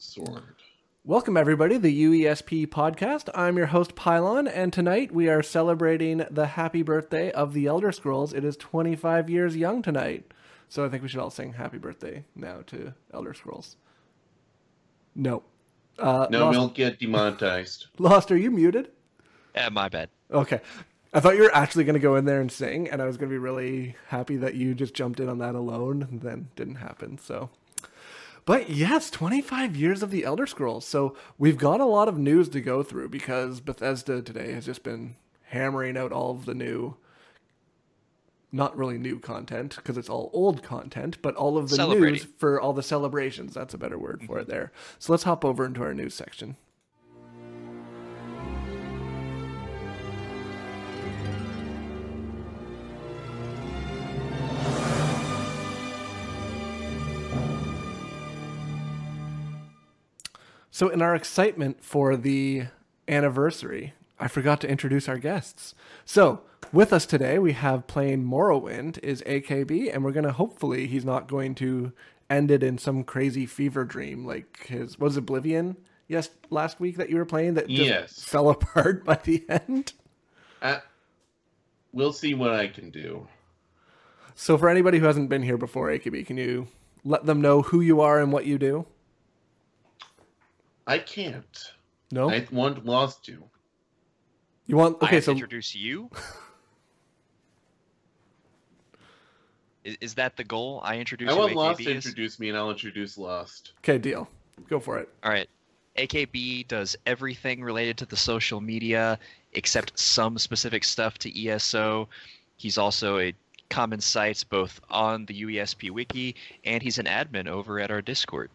sword. Welcome, everybody, to the UESP podcast. I'm your host, Pylawn, and tonight we are celebrating the happy birthday of the Elder Scrolls. It is 25 years young tonight, so I think we should all sing happy birthday now to Elder Scrolls. No. No, Lost, we don't get demonetized. Lost, are you muted? My bad. Okay. I thought you were actually going to go in there and sing, and I was going to be really happy that you just jumped in on that alone, and then didn't happen, so... But yes, 25 years of the Elder Scrolls, so we've got a lot of news to go through because Bethesda today has just been hammering out all of the new, not really new content because it's all old content, but all of the news for all the celebrations. That's a better word for it there. So let's hop over into our news section. So in our excitement for the anniversary, I forgot to introduce our guests. So with us today, we have playing Morrowind is AKB, and we're going to hopefully he's not going to end it in some crazy fever dream like his, was Oblivion last week that you were playing that just fell apart by the end? We'll see what I can do. So for anybody who hasn't been here before, AKB, can you let them know who you are and what you do? I can't. No? I want Lost to. You want... Okay, so... introduce you? Is that the goal? I want Lost to introduce me, and I'll introduce Lost. Okay, deal. Go for it. All right. AKB does everything related to the social media, except some specific stuff to ESO. He's also a common sites both on the UESP wiki, and he's an admin over at our Discord.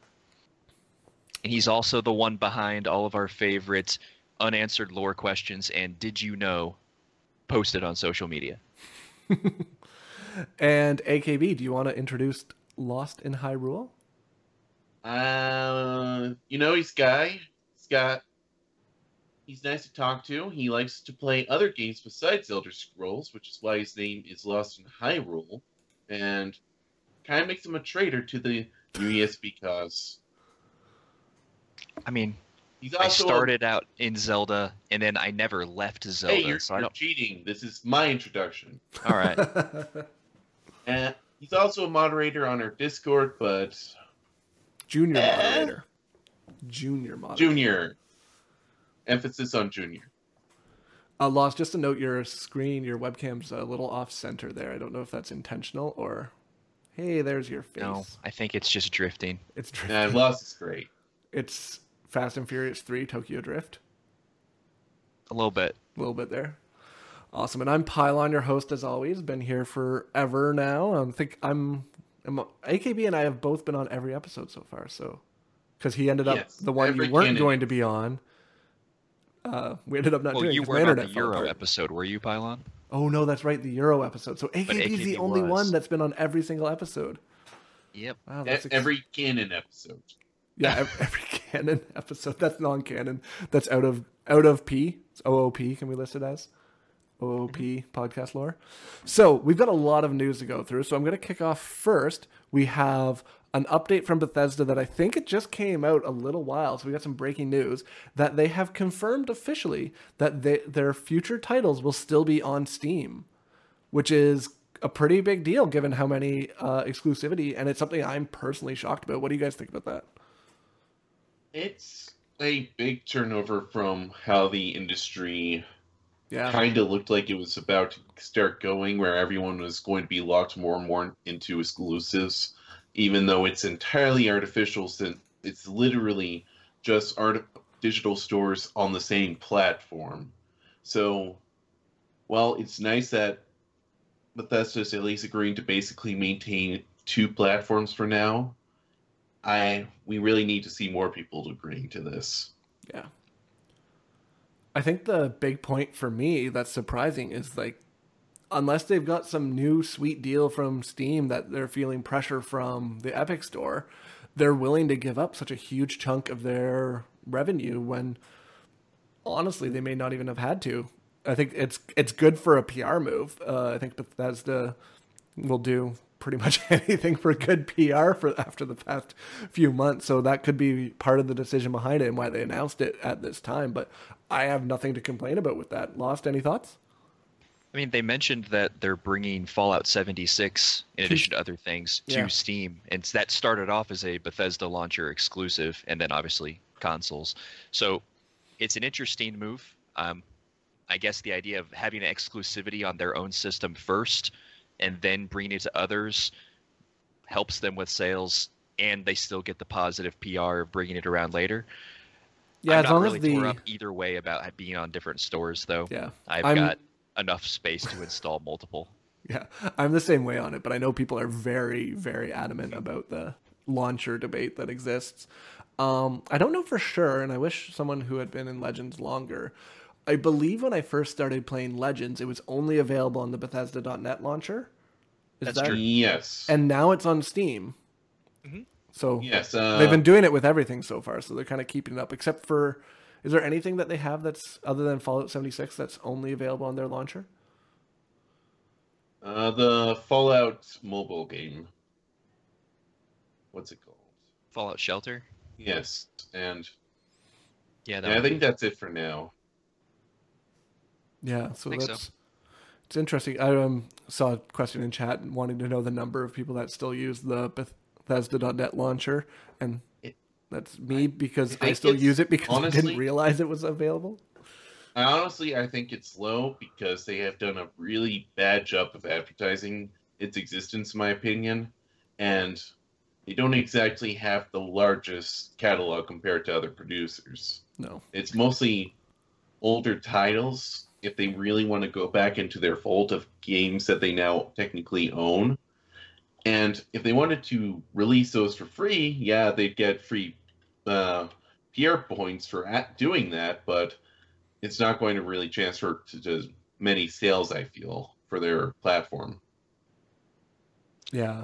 And he's also the one behind all of our favorite unanswered lore questions and did you know posted on social media. And AKB, do you want to introduce Lost in Hyrule? You know, he's nice to talk to. He likes to play other games besides Elder Scrolls, which is why his name is Lost in Hyrule. And kind of makes him a traitor to the UESP cause. I mean, I started out in Zelda, and then I never left Zelda. Hey, you're cheating. This is my introduction. All right. And he's also a moderator on our Discord, but... Junior moderator. Junior. Emphasis on junior. Lost, just to note, your webcam's a little off-center there. I don't know if that's intentional or... Hey, there's your face. No, I think it's just drifting. It's drifting. Yeah, Lost is great. It's Fast and Furious 3, Tokyo Drift. A little bit. A little bit there. Awesome. And I'm Pylawn, your host, as always. Been here forever now. I think AKB and I have both been on every episode so far. So, because he ended up the one you weren't going to be on. We ended up not doing it. Well, you weren't on the Euro episode, were you, Pylawn? Oh, no, that's right. The Euro episode. So AKB's the only one that's been on every single episode. Yep. Wow, that's every canon episode. Yeah, every canon episode. That's non-canon. That's out of P. It's OOP. Can we list it as OOP podcast lore? So we've got a lot of news to go through. So I'm going to kick off first. We have an update from Bethesda that I think it just came out a little while. So we got some breaking news that they have confirmed officially that their future titles will still be on Steam, which is a pretty big deal given how many exclusivity. And it's something I'm personally shocked about. What do you guys think about that? It's a big turnover from how the industry kind of looked like it was about to start going, where everyone was going to be locked more and more into exclusives, even though it's entirely artificial since it's literally just digital stores on the same platform. So, well, it's nice that Bethesda's at least agreeing to basically maintain two platforms for now. We really need to see more people agreeing to this. Yeah. I think the big point for me that's surprising is, like, unless they've got some new sweet deal from Steam that they're feeling pressure from the Epic Store, they're willing to give up such a huge chunk of their revenue when, honestly, they may not even have had to. I think it's good for a PR move. I think Bethesda will do pretty much anything for good PR for after the past few months. So that could be part of the decision behind it and why they announced it at this time. But I have nothing to complain about with that. Lost, any thoughts? I mean, they mentioned that they're bringing Fallout 76, in addition to other things, to Steam. And that started off as a Bethesda launcher exclusive, and then obviously consoles. So it's an interesting move. I guess the idea of having an exclusivity on their own system first and then bringing it to others helps them with sales, and they still get the positive PR of bringing it around later. Yeah, I'm not really tore up either way about being on different stores, though. Yeah, I've got enough space to install multiple. Yeah, I'm the same way on it, but I know people are very, very adamant about the launcher debate that exists. I don't know for sure, and I wish someone who had been in Legends longer. I believe when I first started playing Legends, it was only available on the Bethesda.net launcher. That's true. Yes. And now it's on Steam. Mm-hmm. So yes, they've been doing it with everything so far, so they're kind of keeping it up. Except for, is there anything that they have that's other than Fallout 76 that's only available on their launcher? The Fallout mobile game. What's it called? Fallout Shelter? Yes. And yeah, I think that's it for now. Yeah, so that's it's interesting. I saw a question in chat and wanting to know the number of people that still use the Bethesda.net launcher, and that's me because I still use it because honestly, I didn't realize it was available. I think it's low because they have done a really bad job of advertising its existence, in my opinion, and they don't exactly have the largest catalog compared to other producers. No. It's mostly older titles. If they really want to go back into their fold of games that they now technically own. And if they wanted to release those for free, yeah, they'd get free PR points for doing that, but it's not going to really transfer to many sales, I feel, for their platform. Yeah.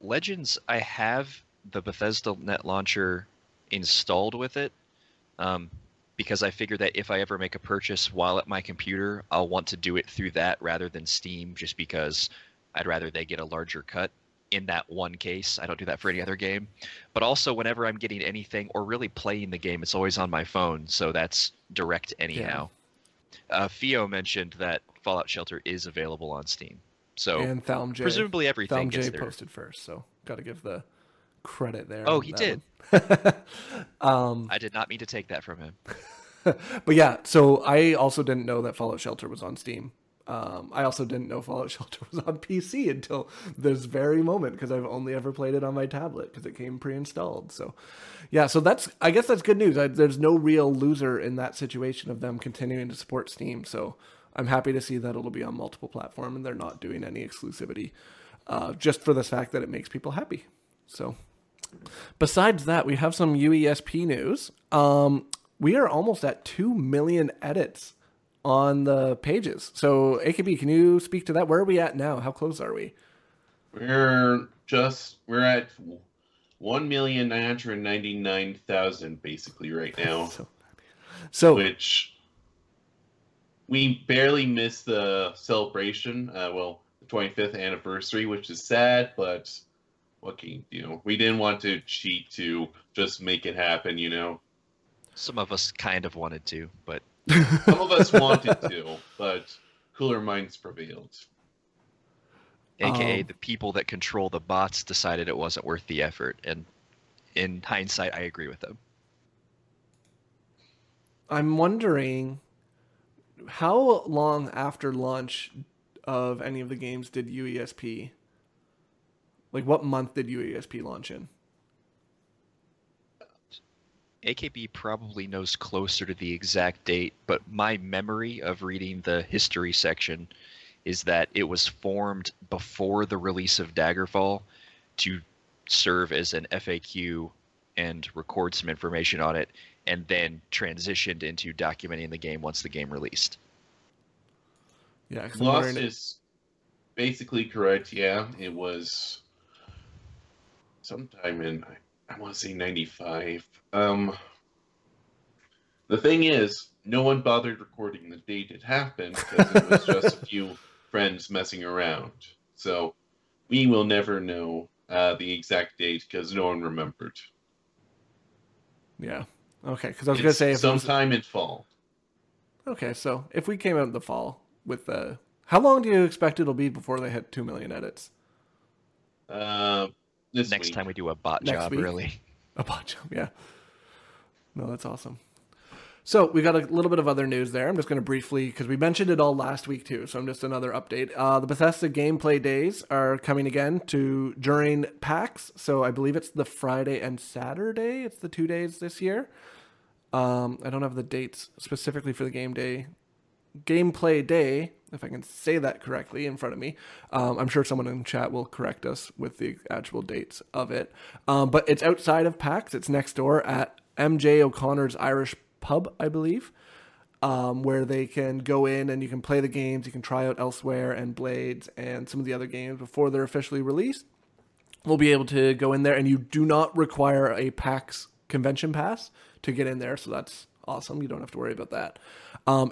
Legends, I have the Bethesda.net launcher installed with it. Because I figure that if I ever make a purchase while at my computer, I'll want to do it through that rather than Steam, just because I'd rather they get a larger cut in that one case. I don't do that for any other game. But also, whenever I'm getting anything or really playing the game, it's always on my phone, so that's direct anyhow. Yeah. Theo mentioned that Fallout Shelter is available on Steam. So and Thalmj, presumably everything gets there. Thalmj posted first, so got to give the credit there. Oh, he did. I did not mean to take that from him. But yeah, so I also didn't know that Fallout Shelter was on Steam. I also didn't know Fallout Shelter was on PC until this very moment, because I've only ever played it on my tablet because it came pre-installed. So yeah, so that's, I guess that's good news. There's no real loser in that situation of them continuing to support Steam. So I'm happy to see that it'll be on multiple platforms and they're not doing any exclusivity just for the fact that it makes people happy. So besides that, we have some UESP news. We are almost at 2 million edits on the pages. So AKB, can you speak to that? Where are we at now? How close are we? We're at 1,999,000 basically right now. So which we barely missed the celebration. The 25th anniversary, which is sad, but we didn't want to cheat to just make it happen, Some of us kind of wanted to, but... Some of us wanted to, but cooler minds prevailed. AKA the people that control the bots decided it wasn't worth the effort, and in hindsight, I agree with them. I'm wondering, how long after launch of any of the games did UESP... what month did UESP launch in? AKB probably knows closer to the exact date, but my memory of reading the history section is that it was formed before the release of Daggerfall to serve as an FAQ and record some information on it, and then transitioned into documenting the game once the game released. Yeah, Lost is basically correct, yeah. It was... sometime in, I want to say 95. The thing is, no one bothered recording the date it happened because it was just a few friends messing around. So We will never know the exact date because no one remembered. Yeah. Okay, because I was going to say... If sometime in fall. Okay, so if we came out in the fall with... how long do you expect it'll be before they hit 2 million edits? Next week. Time we do a bot Next job, week. Really. A bot job, yeah. No, that's awesome. So we got a little bit of other news there. I'm just going to briefly, because we mentioned it all last week too, so I'm just another update. The Bethesda gameplay days are coming again during PAX. So I believe it's the Friday and Saturday. It's the 2 days this year. I don't have the dates specifically for the gameplay day, if I can say that correctly, in front of me. I'm sure someone in chat will correct us with the actual dates of it. But it's outside of PAX. It's next door at MJ O'Connor's Irish Pub, I believe, where they can go in and you can play the games. You can try out Elsewhere and Blades and some of the other games before they're officially released. We'll be able to go in there, and you do not require a PAX convention pass to get in there, so that's awesome. You don't have to worry about that.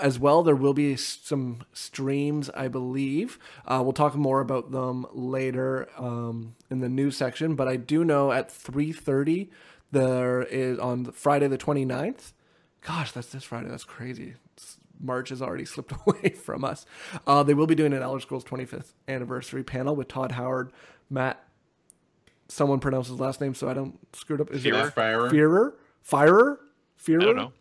As well, there will be some streams, I believe. We'll talk more about them later in the news section, but I do know at 3:30 there is, on Friday the 29th. Gosh, that's this Friday. That's crazy. March has already slipped away from us. They will be doing an Elder Scrolls 25th anniversary panel with Todd Howard, Matt, someone pronounced his last name, so I don't screw it up. Is it Firor? I don't know.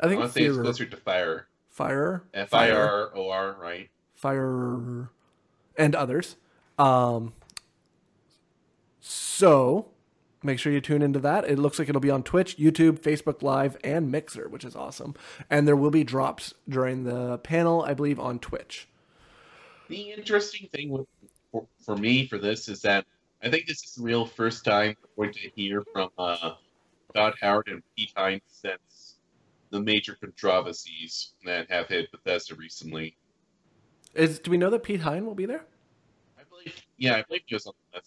I think it's closer to Fire. Fire? F-I-R-O-R, right? Fire. And others. So make sure you tune into that. It looks like it'll be on Twitch, YouTube, Facebook Live, and Mixer, which is awesome. And there will be drops during the panel, I believe, on Twitch. The interesting thing for me for this is that I think this is the real first time we're going to hear from Todd Howard and Pete Hines since the major controversies that have hit Bethesda recently. Do we know that Pete Hines will be there? I believe he was on the list.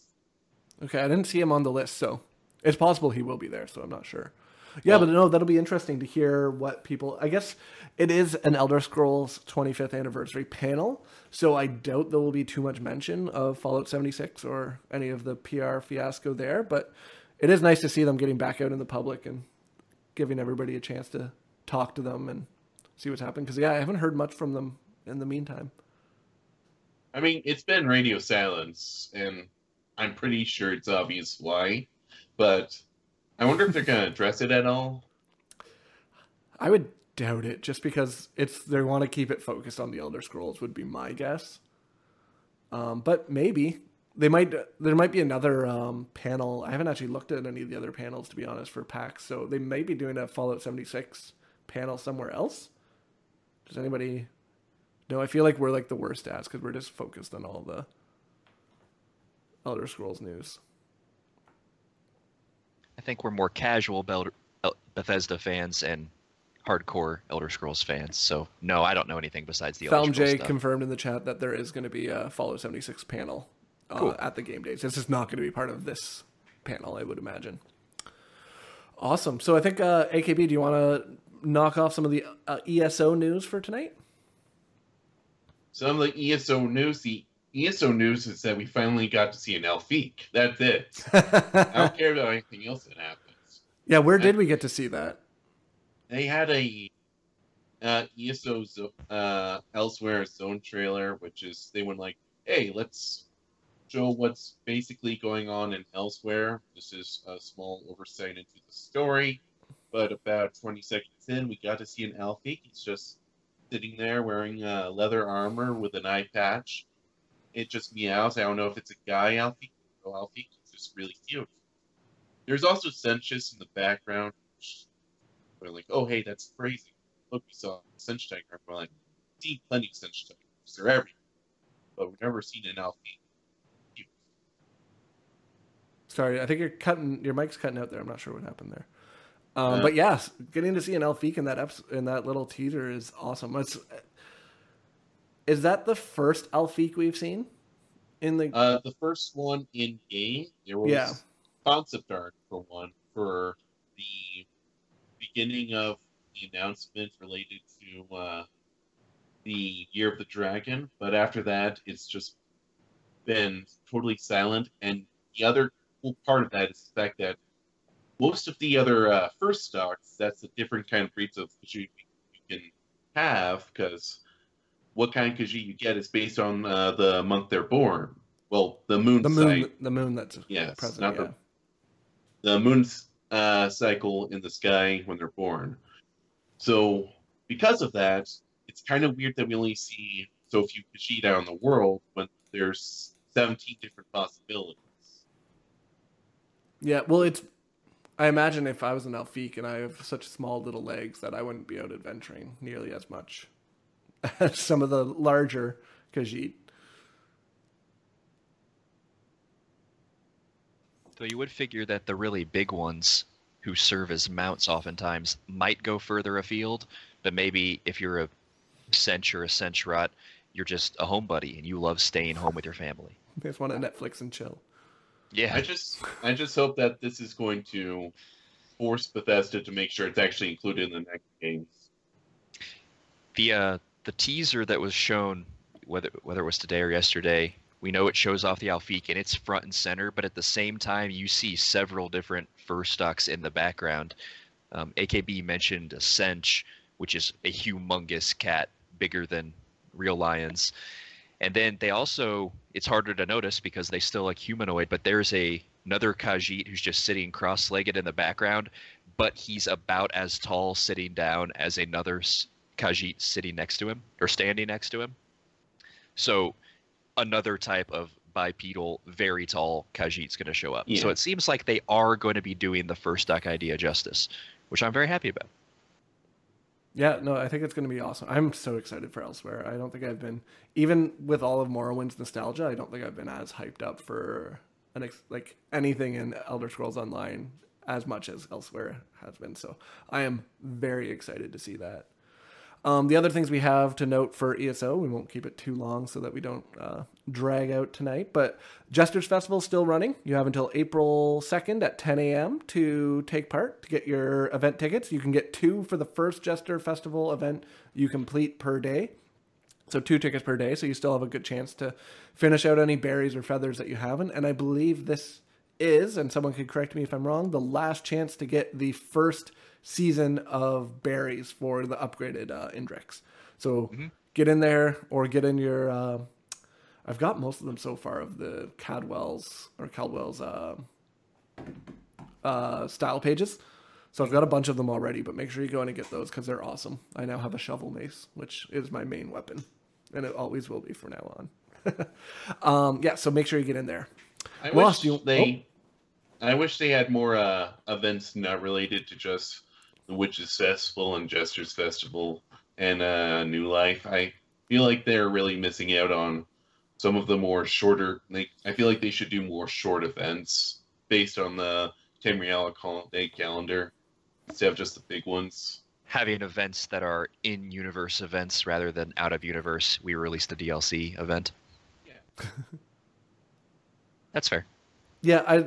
Okay, I didn't see him on the list, so it's possible he will be there, so I'm not sure. Yeah, well, but no, that'll be interesting to hear what people... I guess it is an Elder Scrolls 25th anniversary panel, so I doubt there will be too much mention of Fallout 76 or any of the PR fiasco there, but it is nice to see them getting back out in the public and giving everybody a chance to talk to them and see what's happening, because I haven't heard much from them in the meantime. I mean, it's been radio silence, and I'm pretty sure it's obvious why, but I wonder if they're going to address it at all. I would doubt it, just because they want to keep it focused on the Elder Scrolls would be my guess. But maybe there might be another panel. I haven't actually looked at any of the other panels, to be honest, for PAX, so they may be doing a Fallout 76 panel somewhere else. Does anybody know? I feel like we're like the worst ass because we're just focused on all the Elder Scrolls news. I think we're more casual Bethesda fans and hardcore Elder Scrolls fans. So no, I don't know anything besides the Elder Scrolls stuff. Falmjay confirmed in the chat that there is going to be a Fallout 76 panel at the game days. This is not going to be part of this panel, I would imagine. Awesome. So I think AKB, do you want to knock off some of the ESO news for tonight? Some of the ESO news. The ESO news is that we finally got to see an Alfiq. That's it. I don't care about anything else that happens. Yeah, did we get to see that? They had a ESO Elsewhere Zone trailer, which is they went like, hey, let's show what's basically going on in Elsewhere. This is a small oversight into the story. But about 20 seconds in, we got to see an Alfiq. It's just sitting there wearing leather armor with an eye patch. It just meows. I don't know if it's a guy Alfiq or Alfiq. It's just really cute. There's also Senche in the background. We're like, oh, hey, that's crazy. Look, we saw Senche tiger. We're like, see plenty of Senche tigers. They're everywhere. But we've never seen an Alfiq. Cute. Sorry, I think your mic's cutting out there. I'm not sure what happened there. But yeah, getting to see an Alfiq in that little teaser is awesome. Is that the first Alfiq we've seen in the first one in game? There was concept art for one for the beginning of the announcement related to the Year of the Dragon, but after that, it's just been totally silent. And the other cool part of that is the fact that most of the other first stocks, that's a different kind of breeds of Khajiit you can have, because what kind of Khajiit you get is based on the month they're born. Well, the moon cycle. The moon that's yes, present, not yeah. The moon's cycle in the sky when they're born. So because of that, it's kind of weird that we only see so few Khajiit out in the world when there's 17 different possibilities. Yeah, well, it's... I imagine if I was an Alfiq and I have such small little legs that I wouldn't be out adventuring nearly as much as some of the larger Khajiit. So you would figure that the really big ones who serve as mounts oftentimes might go further afield, but maybe if you're a Senche or a Senche rot, you're just a home buddy and you love staying home with your family. You just want to Netflix and chill. Yeah, I just hope that this is going to force Bethesda to make sure it's actually included in the next games. The teaser that was shown, whether it was today or yesterday, we know it shows off the Alfiq and it's front and center, but at the same time you see several different fur stocks in the background. AKB mentioned a Senche, which is a humongous cat, bigger than real lions. And then they also, it's harder to notice because they still look humanoid, but there's another Khajiit who's just sitting cross-legged in the background, but he's about as tall sitting down as another Khajiit sitting next to him, or standing next to him. So another type of bipedal, very tall Khajiit's going to show up. Yeah. So it seems like they are going to be doing the first stock idea justice, which I'm very happy about. Yeah, no, I think it's going to be awesome. I'm so excited for Elsewhere. I don't think I've been, even with all of Morrowind's nostalgia, I don't think I've been as hyped up for anything in Elder Scrolls Online as much as Elsewhere has been. So I am very excited to see that. The other things we have to note for ESO, we won't keep it too long so that we don't drag out tonight, but Jester's Festival is still running. You have until April 2nd at 10 a.m. to take part, to get your event tickets. You can get 2 for the first Jester Festival event you complete per day. So 2 tickets per day, so you still have a good chance to finish out any berries or feathers that you haven't. And I believe this is, and someone could correct me if I'm wrong, the last chance to get the first season of berries for the upgraded Indrex. So get in there, or get in your I've got most of them so far of the Cadwell's style pages. So I've got a bunch of them already, but make sure you go in and get those because they're awesome. I now have a shovel mace, which is my main weapon, and it always will be from now on. Yeah, so make sure you get in there. I wish they had more events not related to just the Witches Festival and Jester's Festival and New Life. I feel like they're really missing out on some of the more shorter... I feel like they should do more short events based on the Tamriel holiday calendar instead of just the big ones. Having events that are in-universe events rather than out-of-universe, we released a DLC event. Yeah. That's fair. Yeah,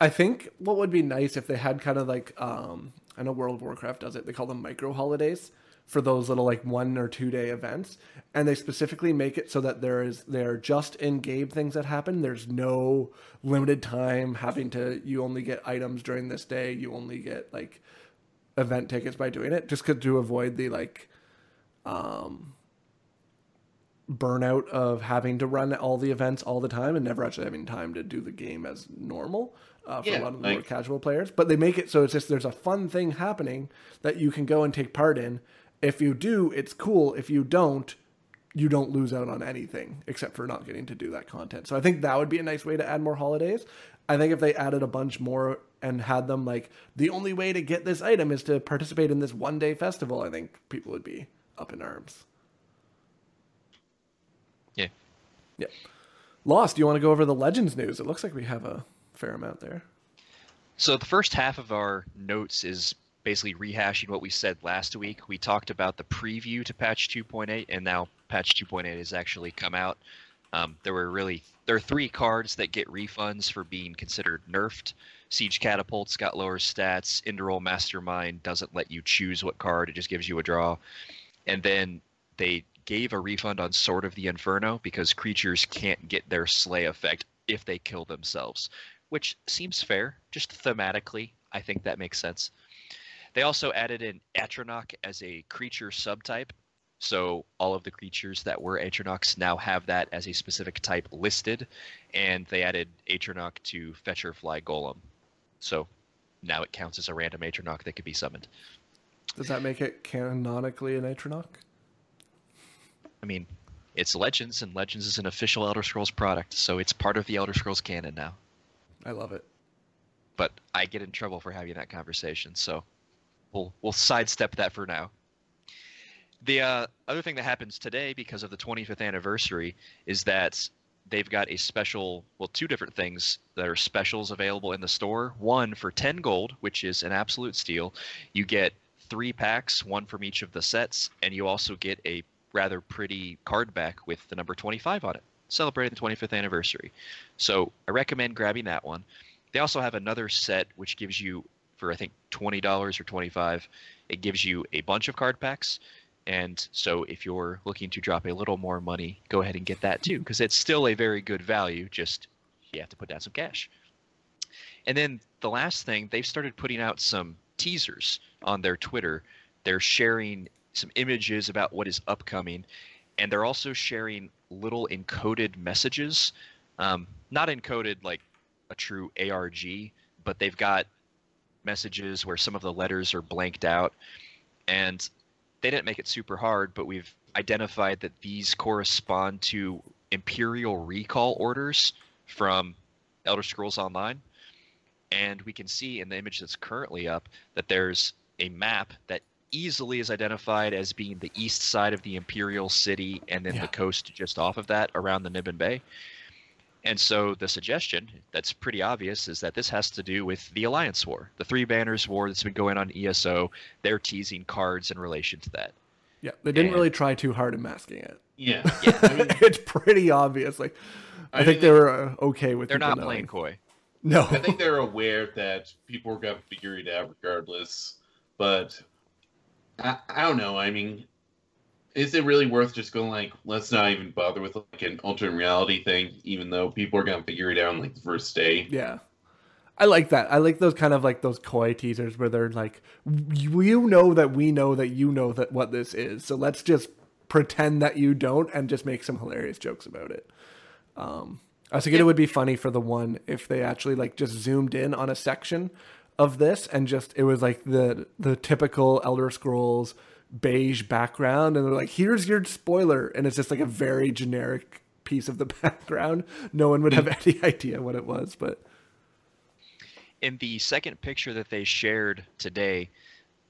I think what would be nice if they had kind of like, I know World of Warcraft does it, they call them micro holidays for those little like 1 or 2 day events. And they specifically make it so that there are just in-game things that happen. There's no limited time you only get items during this day. You only get like event tickets by doing it, just to avoid the like, burnout of having to run all the events all the time and never actually having time to do the game as normal for a lot of the more casual players. But they make it so it's just there's a fun thing happening that you can go and take part in. If you do, it's cool. If you don't lose out on anything except for not getting to do that content. So I think that would be a nice way to add more holidays. I think if they added a bunch more and had them like, the only way to get this item is to participate in this 1 day festival, I think people would be up in arms. Yeah. Lost, do you want to go over the Legends news? It looks like we have a fair amount there. So the first half of our notes is basically rehashing what we said last week. We talked about the preview to patch 2.8, and now patch 2.8 has actually come out. There are 3 cards that get refunds for being considered nerfed. Siege Catapult's got lower stats. Enderol Mastermind doesn't let you choose what card. It just gives you a draw. And then they gave a refund on Sword of the Inferno because creatures can't get their slay effect if they kill themselves, which seems fair. Just thematically, I think that makes sense. They also added in Atronach as a creature subtype, so all of the creatures that were Atronachs now have that as a specific type listed, and they added Atronach to Fetcherfly Golem. So now it counts as a random Atronach that could be summoned. Does that make it canonically an Atronach? I mean, it's Legends, and Legends is an official Elder Scrolls product, so it's part of the Elder Scrolls canon now. I love it. But I get in trouble for having that conversation, so we'll sidestep that for now. The other thing that happens today, because of the 25th anniversary, is that they've got a special, well, two different things that are specials available in the store. One, for 10 gold, which is an absolute steal, you get 3 packs, one from each of the sets, and you also get a rather pretty card back with the number 25 on it, celebrating the 25th anniversary. So I recommend grabbing that one. They also have another set which gives you, for I think $20 or $25, it gives you a bunch of card packs. And so if you're looking to drop a little more money, go ahead and get that too, because it's still a very good value, just you have to put down some cash. And then the last thing, they've started putting out some teasers on their Twitter. They're sharing some images about what is upcoming, and they're also sharing little encoded messages. Not encoded like a true ARG, but they've got messages where some of the letters are blanked out, and they didn't make it super hard, but we've identified that these correspond to Imperial recall orders from Elder Scrolls Online. And we can see in the image that's currently up that there's a map that easily is identified as being the east side of the Imperial city, and then the coast just off of that around the Nibbon Bay. And so the suggestion that's pretty obvious is that this has to do with the Alliance War, the Three Banners War that's been going on ESO. They're teasing cards in relation to that. Yeah, they didn't really try too hard at masking it. Yeah. I mean, it's pretty obvious. Like, I think they were okay with it. They're not playing coy. No. I think they're aware that people are going to figure it out regardless. But I don't know. I mean, is it really worth just going, like, let's not even bother with, like, an alternate reality thing, even though people are going to figure it out on, like, the first day? Yeah. I like that. I like those kind of, like, those coy teasers where they're like, you know that we know that you know that what this is, so let's just pretend that you don't and just make some hilarious jokes about it. I was thinking it would be funny for the one if they actually, like, just zoomed in on a section of this and just, it was, like, the typical Elder Scrolls beige background, and they're like, here's your spoiler, and it's just like a very generic piece of the background. No one would have any idea what it was. But in the second picture that they shared today,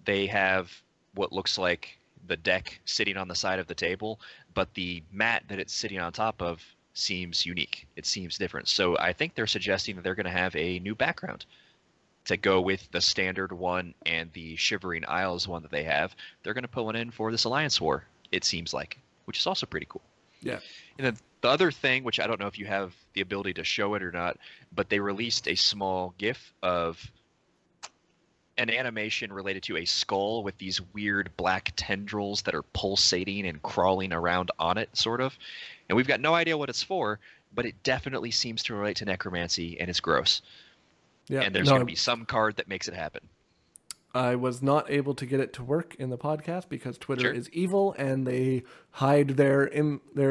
they have what looks like the deck sitting on the side of the table, but the mat that it's sitting on top of seems unique. It seems different. So I think they're suggesting that they're going to have a new background to go with the standard one and the Shivering Isles one that they have. They're going to put one in for this Alliance War, it seems like, which is also pretty cool. Yeah. And then the other thing, which I don't know if you have the ability to show it or not, but they released a small GIF of an animation related to a skull with these weird black tendrils that are pulsating and crawling around on it, sort of. And we've got no idea what it's for, but it definitely seems to relate to necromancy, and it's gross. Yeah, and there's going to be some card that makes it happen. I was not able to get it to work in the podcast because Twitter is evil, and they hide their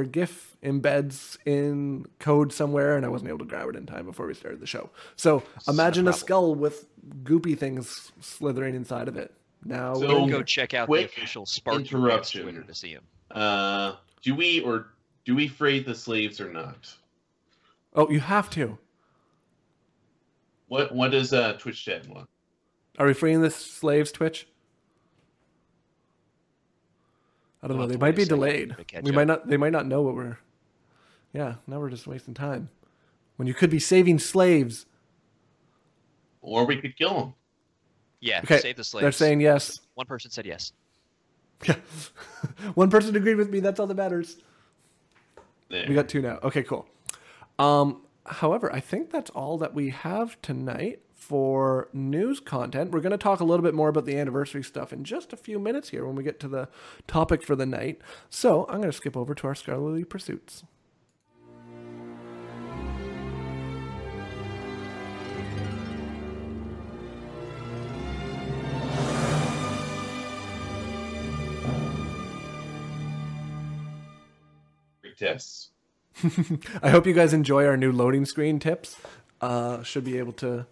GIF embeds in code somewhere, and I wasn't able to grab it in time before we started the show. So imagine a skull with goopy things slithering inside of it. Now we'll go check out the official Spark Twitter to see him. Do we free the slaves or not? Oh, you have to. What does Twitch chat want? Are we freeing the slaves, Twitch? I don't know. They might be delayed. We might not. They might not know what we're. Yeah. Now we're just wasting time. When you could be saving slaves. Or we could kill them. Yeah. Okay. Save the slaves. They're saying yes. One person said yes. Yeah. One person agreed with me. That's all that matters. There. We got two now. Okay. Cool. However, I think that's all that we have tonight for news content. We're going to talk a little bit more about the anniversary stuff in just a few minutes here when we get to the topic for the night. So I'm going to skip over to our Scholarly Pursuits. Tips. I hope you guys enjoy our new loading screen tips. Should be able to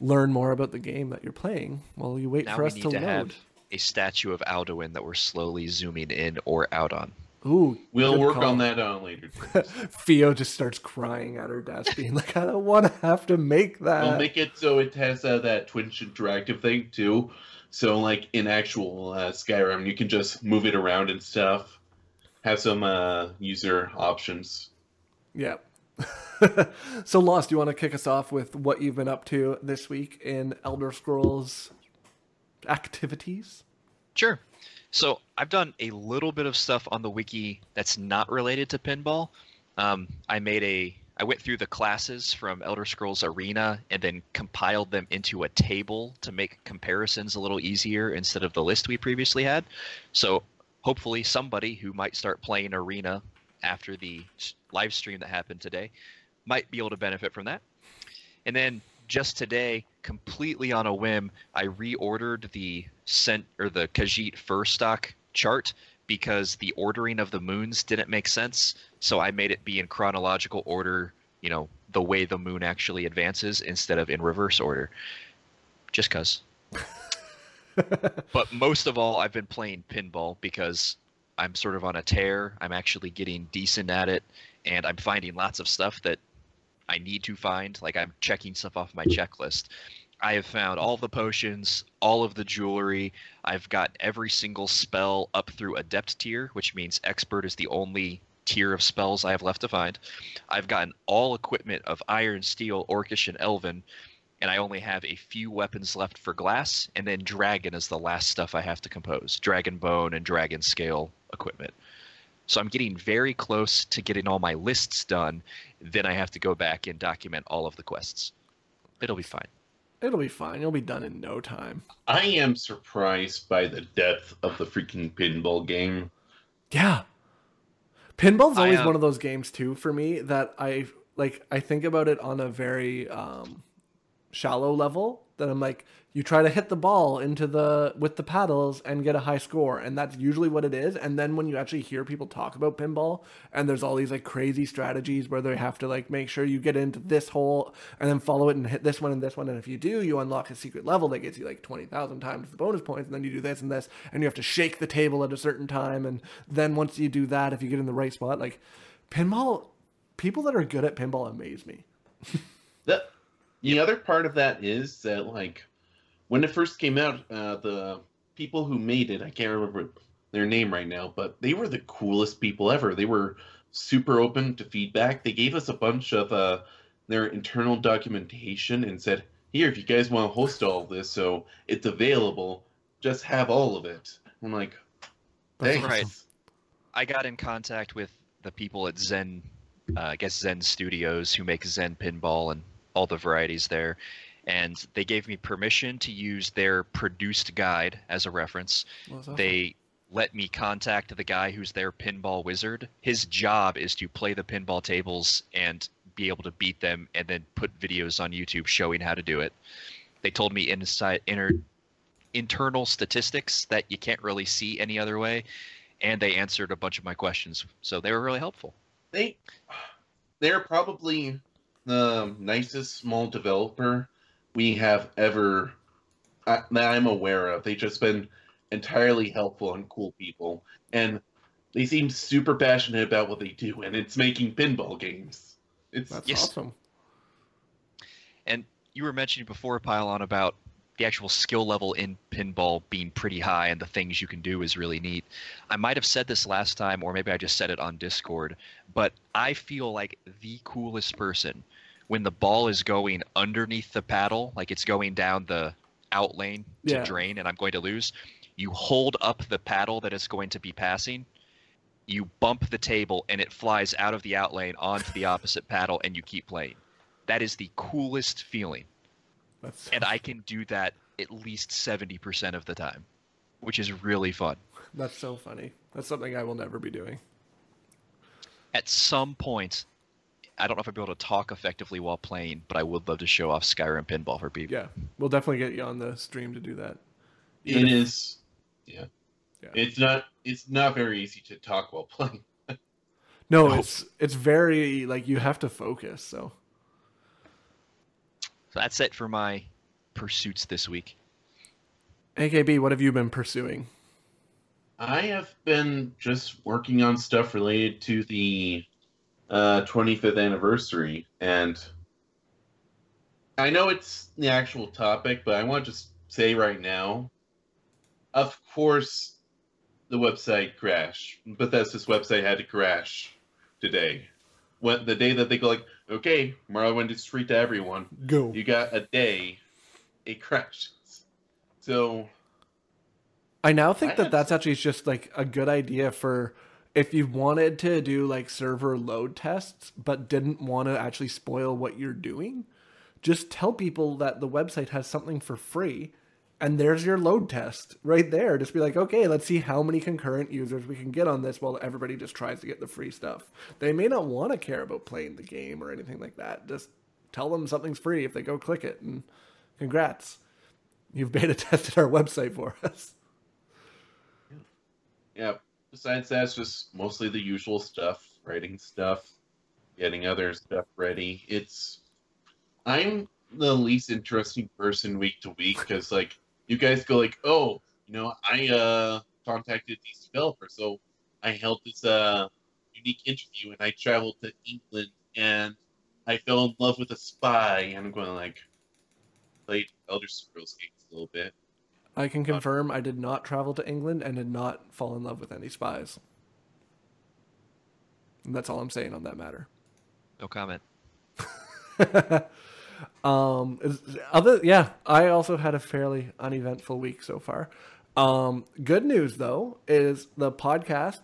learn more about the game that you're playing while you wait now for us to load. Have a statue of Alduin that we're slowly zooming in or out on. Ooh, we'll work on that later. Theo just starts crying at her desk, being like, "I don't want to have to make that." We'll make it so it has that Twitch interactive thing too. So, like in actual Skyrim, you can just move it around and stuff. Have some user options. Yeah. So, Lost, do you want to kick us off with what you've been up to this week in Elder Scrolls activities? Sure. So, I've done a little bit of stuff on the wiki that's not related to pinball. I went through the classes from Elder Scrolls Arena and then compiled them into a table to make comparisons a little easier instead of the list we previously had. So, hopefully somebody who might start playing Arena after the live stream that happened today might be able to benefit from that. And then just today, completely on a whim, I reordered the Khajiit fur stock chart because the ordering of the moons didn't make sense. So I made it be in chronological order, you know, the way the moon actually advances instead of in reverse order. Just 'cause. But most of all, I've been playing pinball because I'm sort of on a tear. I'm actually getting decent at it, and I'm finding lots of stuff that I need to find. Like, I'm checking stuff off my checklist. I have found all the potions, all of the jewelry. I've got every single spell up through Adept tier, which means Expert is the only tier of spells I have left to find. I've gotten all equipment of Iron, Steel, Orcish, and Elven. And I only have a few weapons left for glass, and then dragon is the last stuff I have to compose. Dragon bone and dragon scale equipment. So I'm getting very close to getting all my lists done. Then I have to go back and document all of the quests. It'll be fine. It'll be fine. It'll be done in no time. I am surprised by the depth of the freaking pinball game. Yeah. Pinball's always one of those games, too, for me, that I think about it on a very... shallow level, that I'm like, you try to hit the ball with the paddles and get a high score, and that's usually what it is. And then when you actually hear people talk about pinball, and there's all these like crazy strategies where they have to like make sure you get into this hole and then follow it and hit this one and this one, and if you do, you unlock a secret level that gets you like 20,000 times the bonus points, and then you do this and this, and you have to shake the table at a certain time, and then once you do that, if you get in the right spot, like pinball, people that are good at pinball amaze me. The other part of that is that, like, when it first came out, the people who made it, I can't remember their name right now, but they were the coolest people ever. They were super open to feedback. They gave us a bunch of their internal documentation and said, here, if you guys want to host all of this, so it's available, just have all of it. I'm like, thanks. Right. I got in contact with the people at Zen Studios, who make Zen Pinball and all the varieties there, and they gave me permission to use their produced guide as a reference. They let me contact the guy who's their pinball wizard. His job is to play the pinball tables and be able to beat them and then put videos on YouTube showing how to do it. They told me internal statistics that you can't really see any other way, and they answered a bunch of my questions, so they were really helpful. They're probably... the nicest small developer we have ever that I'm aware of. They've just been entirely helpful and cool people, and they seem super passionate about what they do, and it's making pinball games. That's awesome. And you were mentioning before, Pylawn, about the actual skill level in pinball being pretty high, and the things you can do is really neat. I might have said this last time, or maybe I just said it on Discord, but I feel like the coolest person when the ball is going underneath the paddle, like it's going down the out lane to drain and I'm going to lose. You hold up the paddle that it's going to be passing, you bump the table, and it flies out of the out lane onto the opposite paddle, and you keep playing. That is the coolest feeling. That's... And I can do that at least 70% of the time, which is really fun. That's so funny. That's something I will never be doing. At some point, I don't know if I'll be able to talk effectively while playing, but I would love to show off Skyrim pinball for people. Yeah, we'll definitely get you on the stream to do that. Even it is, yeah. Yeah. It's not very easy to talk while playing. No, it's very, like, you have to focus, so. So that's it for my pursuits this week. AKB, what have you been pursuing? I have been just working on stuff related to the 25th anniversary, and I know it's the actual topic, but I want to just say right now, of course, the website crashed. Bethesda's website had to crash today. When the day that they go like, okay, Morrowind is free to everyone. Go. You got a day. It crashed. So I now think that's actually just like a good idea for if you wanted to do like server load tests, but didn't want to actually spoil what you're doing, just tell people that the website has something for free. And there's your load test right there. Just be like, okay, let's see how many concurrent users we can get on this while everybody just tries to get the free stuff. They may not want to care about playing the game or anything like that. Just tell them something's free if they go click it. And congrats. You've beta tested our website for us. Yeah. Besides that, it's just mostly the usual stuff. Writing stuff. Getting other stuff ready. I'm the least interesting person week to week because, like, you guys go like, oh, you know, I contacted these developers, so I held this unique interview, and I traveled to England, and I fell in love with a spy, and I'm going to, like, play Elder Scrolls games a little bit. I can confirm I did not travel to England and did not fall in love with any spies. And that's all I'm saying on that matter. No comment. I also had a fairly uneventful week so far. Good news though is the podcast.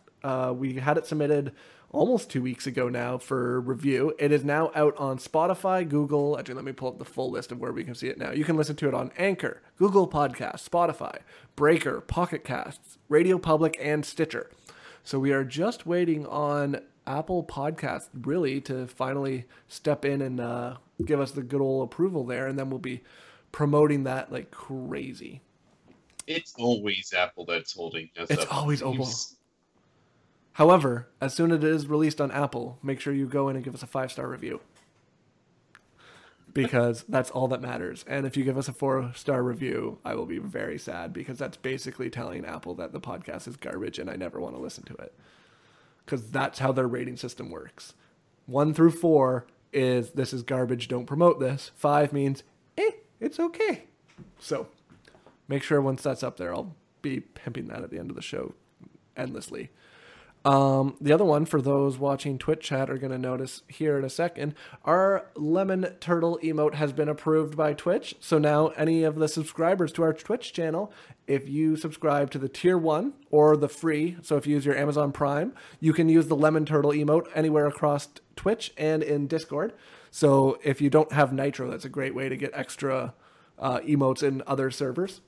We had it submitted almost 2 weeks ago now for review. It is now out on Spotify, Google. Actually, let me pull up the full list of where we can see it now. You can listen to it on Anchor, Google Podcasts, Spotify, Breaker, Pocket Casts, Radio Public, and Stitcher. So we are just waiting on Apple Podcasts really to finally step in and give us the good old approval there, and then we'll be promoting that like crazy. It's always Apple that's holding us up. It's always Apple. However, as soon as it is released on Apple, make sure you go in and give us a 5-star review. Because that's all that matters. And if you give us a 4-star review, I will be very sad because that's basically telling Apple that the podcast is garbage and I never want to listen to it. Because that's how their rating system works. 1 through 4 is this is garbage, don't promote this. 5 means, it's okay. So make sure once that's up there, I'll be pimping that at the end of the show endlessly. The other one, for those watching Twitch chat are going to notice here in a second, our Lemon Turtle emote has been approved by Twitch. So now any of the subscribers to our Twitch channel, if you subscribe to the tier 1 or the free, so if you use your Amazon Prime, you can use the Lemon Turtle emote anywhere across Twitch and in Discord. So if you don't have Nitro, that's a great way to get extra emotes in other servers.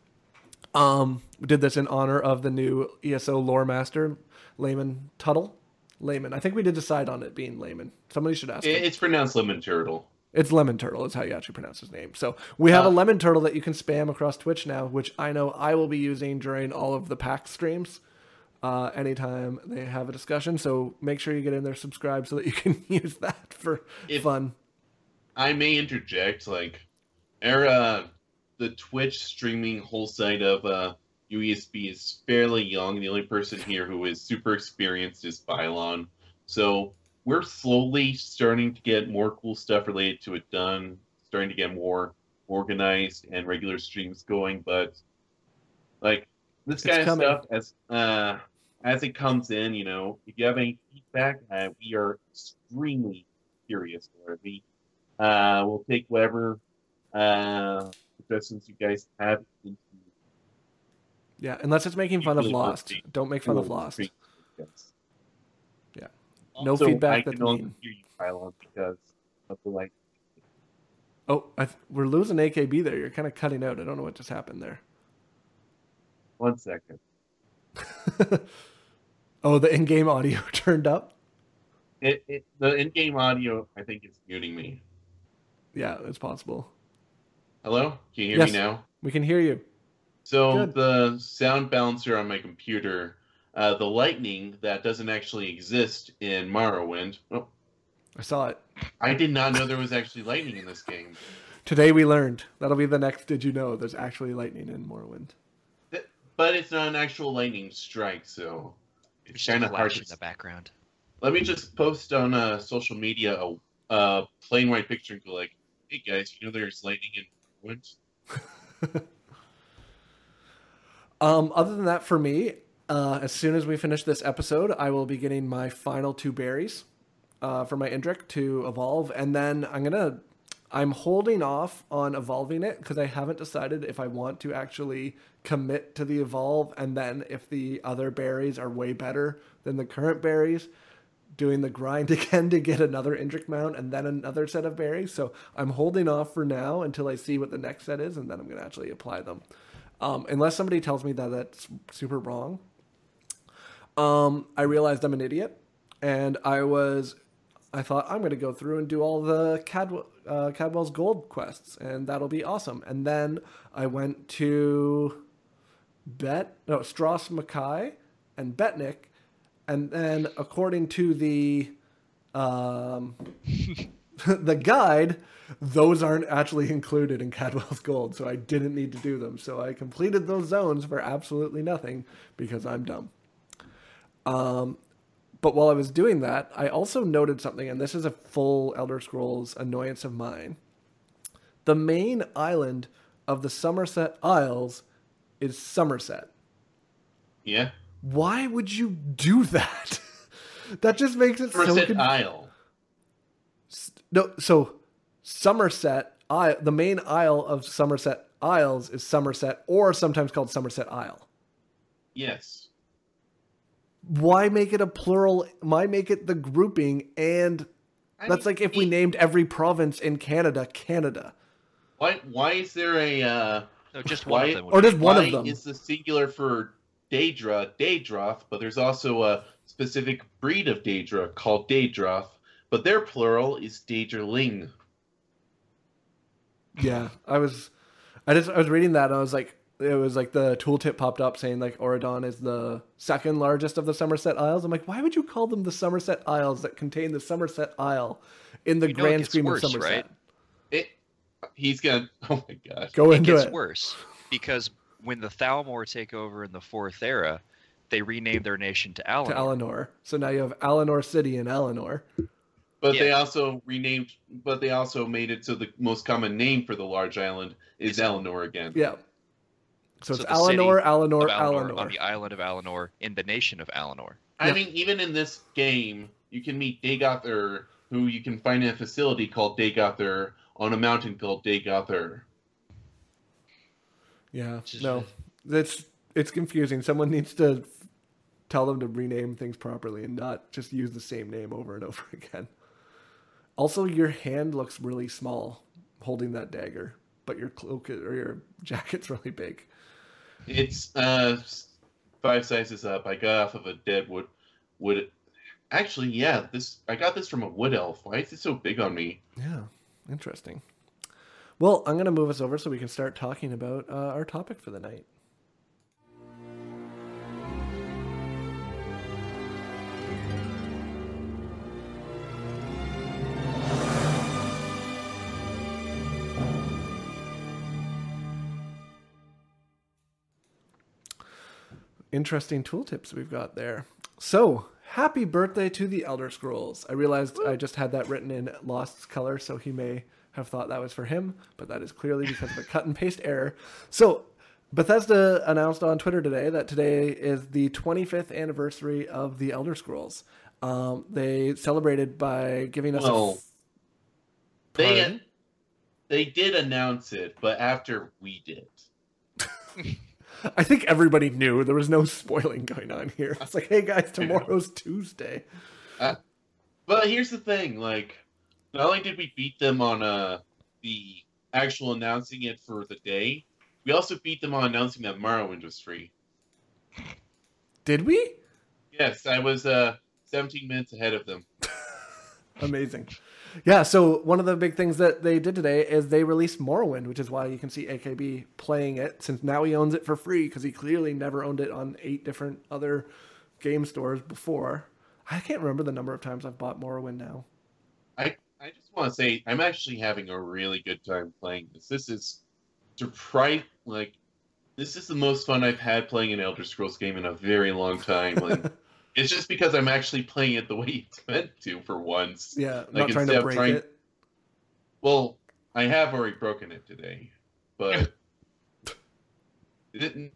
We did this in honor of the new ESO lore master, Lemon Tuttle? Lemon. I think we did decide on it being Lemon. Somebody should ask him. It's pronounced Lemon Turtle. It's Lemon Turtle. It's how you actually pronounce his name. So we have a Lemon Turtle that you can spam across Twitch now, which I know I will be using during all of the PAX streams anytime they have a discussion. So make sure you get in there, subscribe, so that you can use that for fun. I may interject. Like, the Twitch streaming whole side of... UESP is fairly young. The only person here who is super experienced is Pylawn. So we're slowly starting to get more cool stuff related to it done, starting to get more organized and regular streams going. But like this kind of stuff, as it comes in, you know, if you have any feedback, we are extremely curious for it. We'll take whatever suggestions you guys have into. Yeah, unless it's making fun of Lost. Don't make fun of Lost. Yes. Yeah. No feedback. I can only hear you, Pylawn, because of the light. Oh, we're losing AKB there. You're kind of cutting out. I don't know what just happened there. 1 second. Oh, the in-game audio turned up? The in-game audio, I think, is muting me. Yeah, it's possible. Hello? Can you hear me now? We can hear you. So good. The sound balancer on my computer, the lightning that doesn't actually exist in Morrowind. Oh. I saw it. I did not know there was actually lightning in this game. Today we learned. That'll be the next Did You Know? There's actually lightning in Morrowind. But it's not an actual lightning strike, so it's kind of harsh in the background. Let me just post on social media a plain white picture and go like, "Hey guys, you know there's lightning in Morrowind." Other than that, for me, as soon as we finish this episode, I will be getting my final 2 berries for my Indrik to evolve, and then I'm holding off on evolving it because I haven't decided if I want to actually commit to the evolve, and then if the other berries are way better than the current berries, doing the grind again to get another Indrik mount and then another set of berries. So I'm holding off for now until I see what the next set is, and then I'm going to actually apply them. Unless somebody tells me that that's super wrong. I realized I'm an idiot, and I thought I'm going to go through and do all the Cadwell's gold quests, and that'll be awesome. And then I went to Strauss Mackay and Betnik, and then according to the the guide, those aren't actually included in Cadwell's gold, so I didn't need to do them. So I completed those zones for absolutely nothing because I'm dumb. But while I was doing that, I also noted something, and this is a full Elder Scrolls annoyance of mine. The main island of the Summerset Isles is Summerset. Yeah. Why would you do that? That just makes it Summerset Isle. No, so Summerset Isle, the main isle of Summerset Isles is Summerset, or sometimes called Summerset Isle. Yes. Why make it a plural? Why make it the grouping? And that's like if we named every province in Canada. Why is there a... no, just one of them. Or just one of them. Why is the singular for Daedra Daedroth, but there's also a specific breed of Daedra called Daedroth, but their plural is Daedrling. Yeah, I was reading that and I was like, it was like the tooltip popped up saying like Oradon is the second largest of the Summerset Isles. I'm like, why would you call them the Summerset Isles that contain the Summerset Isle in the grand scheme of Summerset? Right? He's gonna. Oh my gosh. Go into it. It gets worse because when the Thalmor take over in the Fourth Era, they renamed their nation to Alinor. So now you have Alinor City and Alinor. But yeah. They also renamed. But they also made it so the most common name for the large island is Alinor again. Yeah. So it's Alinor. On the island of Alinor, in the nation of Alinor. I mean, even in this game, you can meet Dagother, who you can find in a facility called Dagother, on a mountain called Dagother. Yeah, no. It's confusing. Someone needs to tell them to rename things properly and not just use the same name over and over again. Also, your hand looks really small holding that dagger, but your cloak or your jacket's really big. It's 5 sizes up. I got off of a dead wood. Actually, yeah, I got this from a wood elf. Why is it so big on me? Yeah, interesting. Well, I'm going to move us over so we can start talking about our topic for the night. Interesting tooltips we've got there. So, happy birthday to the Elder Scrolls. I realized I just had that written in Lost's color, so he may have thought that was for him, but that is clearly because of a cut and paste error. So, Bethesda announced on Twitter today that today is the 25th anniversary of the Elder Scrolls. They celebrated by giving us They did announce it, but after we did. I think everybody knew. There was no spoiling going on here. It's like, hey guys, tomorrow's Tuesday. But here's the thing: like, not only did we beat them on the actual announcing it for the day, we also beat them on announcing that Morrowind was free. Did we? Yes, I was 17 minutes ahead of them. Amazing. Yeah, so one of the big things that they did today is they released Morrowind, which is why you can see AKB playing it, since now he owns it for free, because he clearly never owned it on 8 different other game stores before. I can't remember the number of times I've bought Morrowind now. I just want to say, I'm actually having a really good time playing this. This is this is the most fun I've had playing an Elder Scrolls game in a very long time. And it's just because I'm actually playing it the way it's meant to for once. Yeah, like, not trying to break it. Well, I have already broken it today, but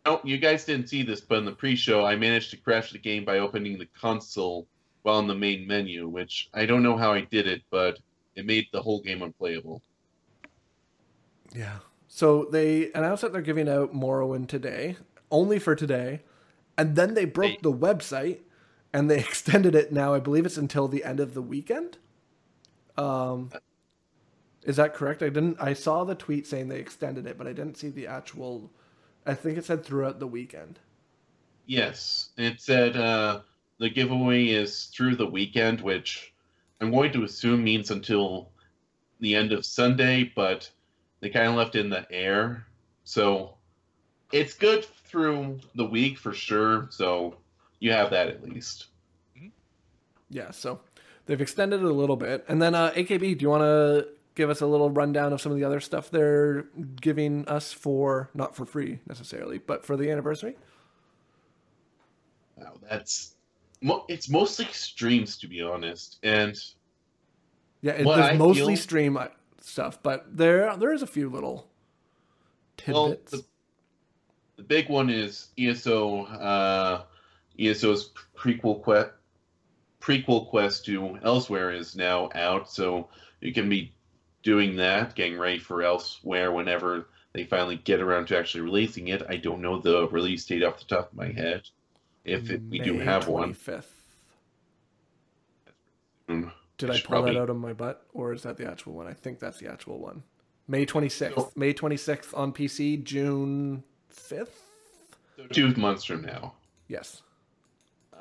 no, you guys didn't see this, but in the pre-show, I managed to crash the game by opening the console while in the main menu, which I don't know how I did it, but it made the whole game unplayable. Yeah. So they announced that they're giving out Morrowind today, only for today, and then they broke the website, and they extended it now. I believe it's until the end of the weekend. Is that correct? I saw the tweet saying they extended it, but I didn't see the actual. I think it said throughout the weekend. Yes, it said the giveaway is through the weekend, which I'm going to assume means until the end of Sunday, but they kind of left it in the air. So it's good through the week for sure. So you have that at least. Yeah, so they've extended it a little bit. And then AKB, do you want to give us a little rundown of some of the other stuff they're giving us for, not for free necessarily, but for the anniversary? Wow, it's mostly streams, to be honest. And yeah, it's mostly stream stuff, but there is a few little tidbits. Well, the big one is ESO's prequel quest to Elsewhere is now out, so you can be doing that, getting ready for Elsewhere whenever they finally get around to actually releasing it. I don't know the release date off the top of my head, if we do have one. May 25th. Did I pull that out of my butt, or is that the actual one? I think that's the actual one. May 26th. So, May 26th on PC, June 5th? So 2 months from now. Yes.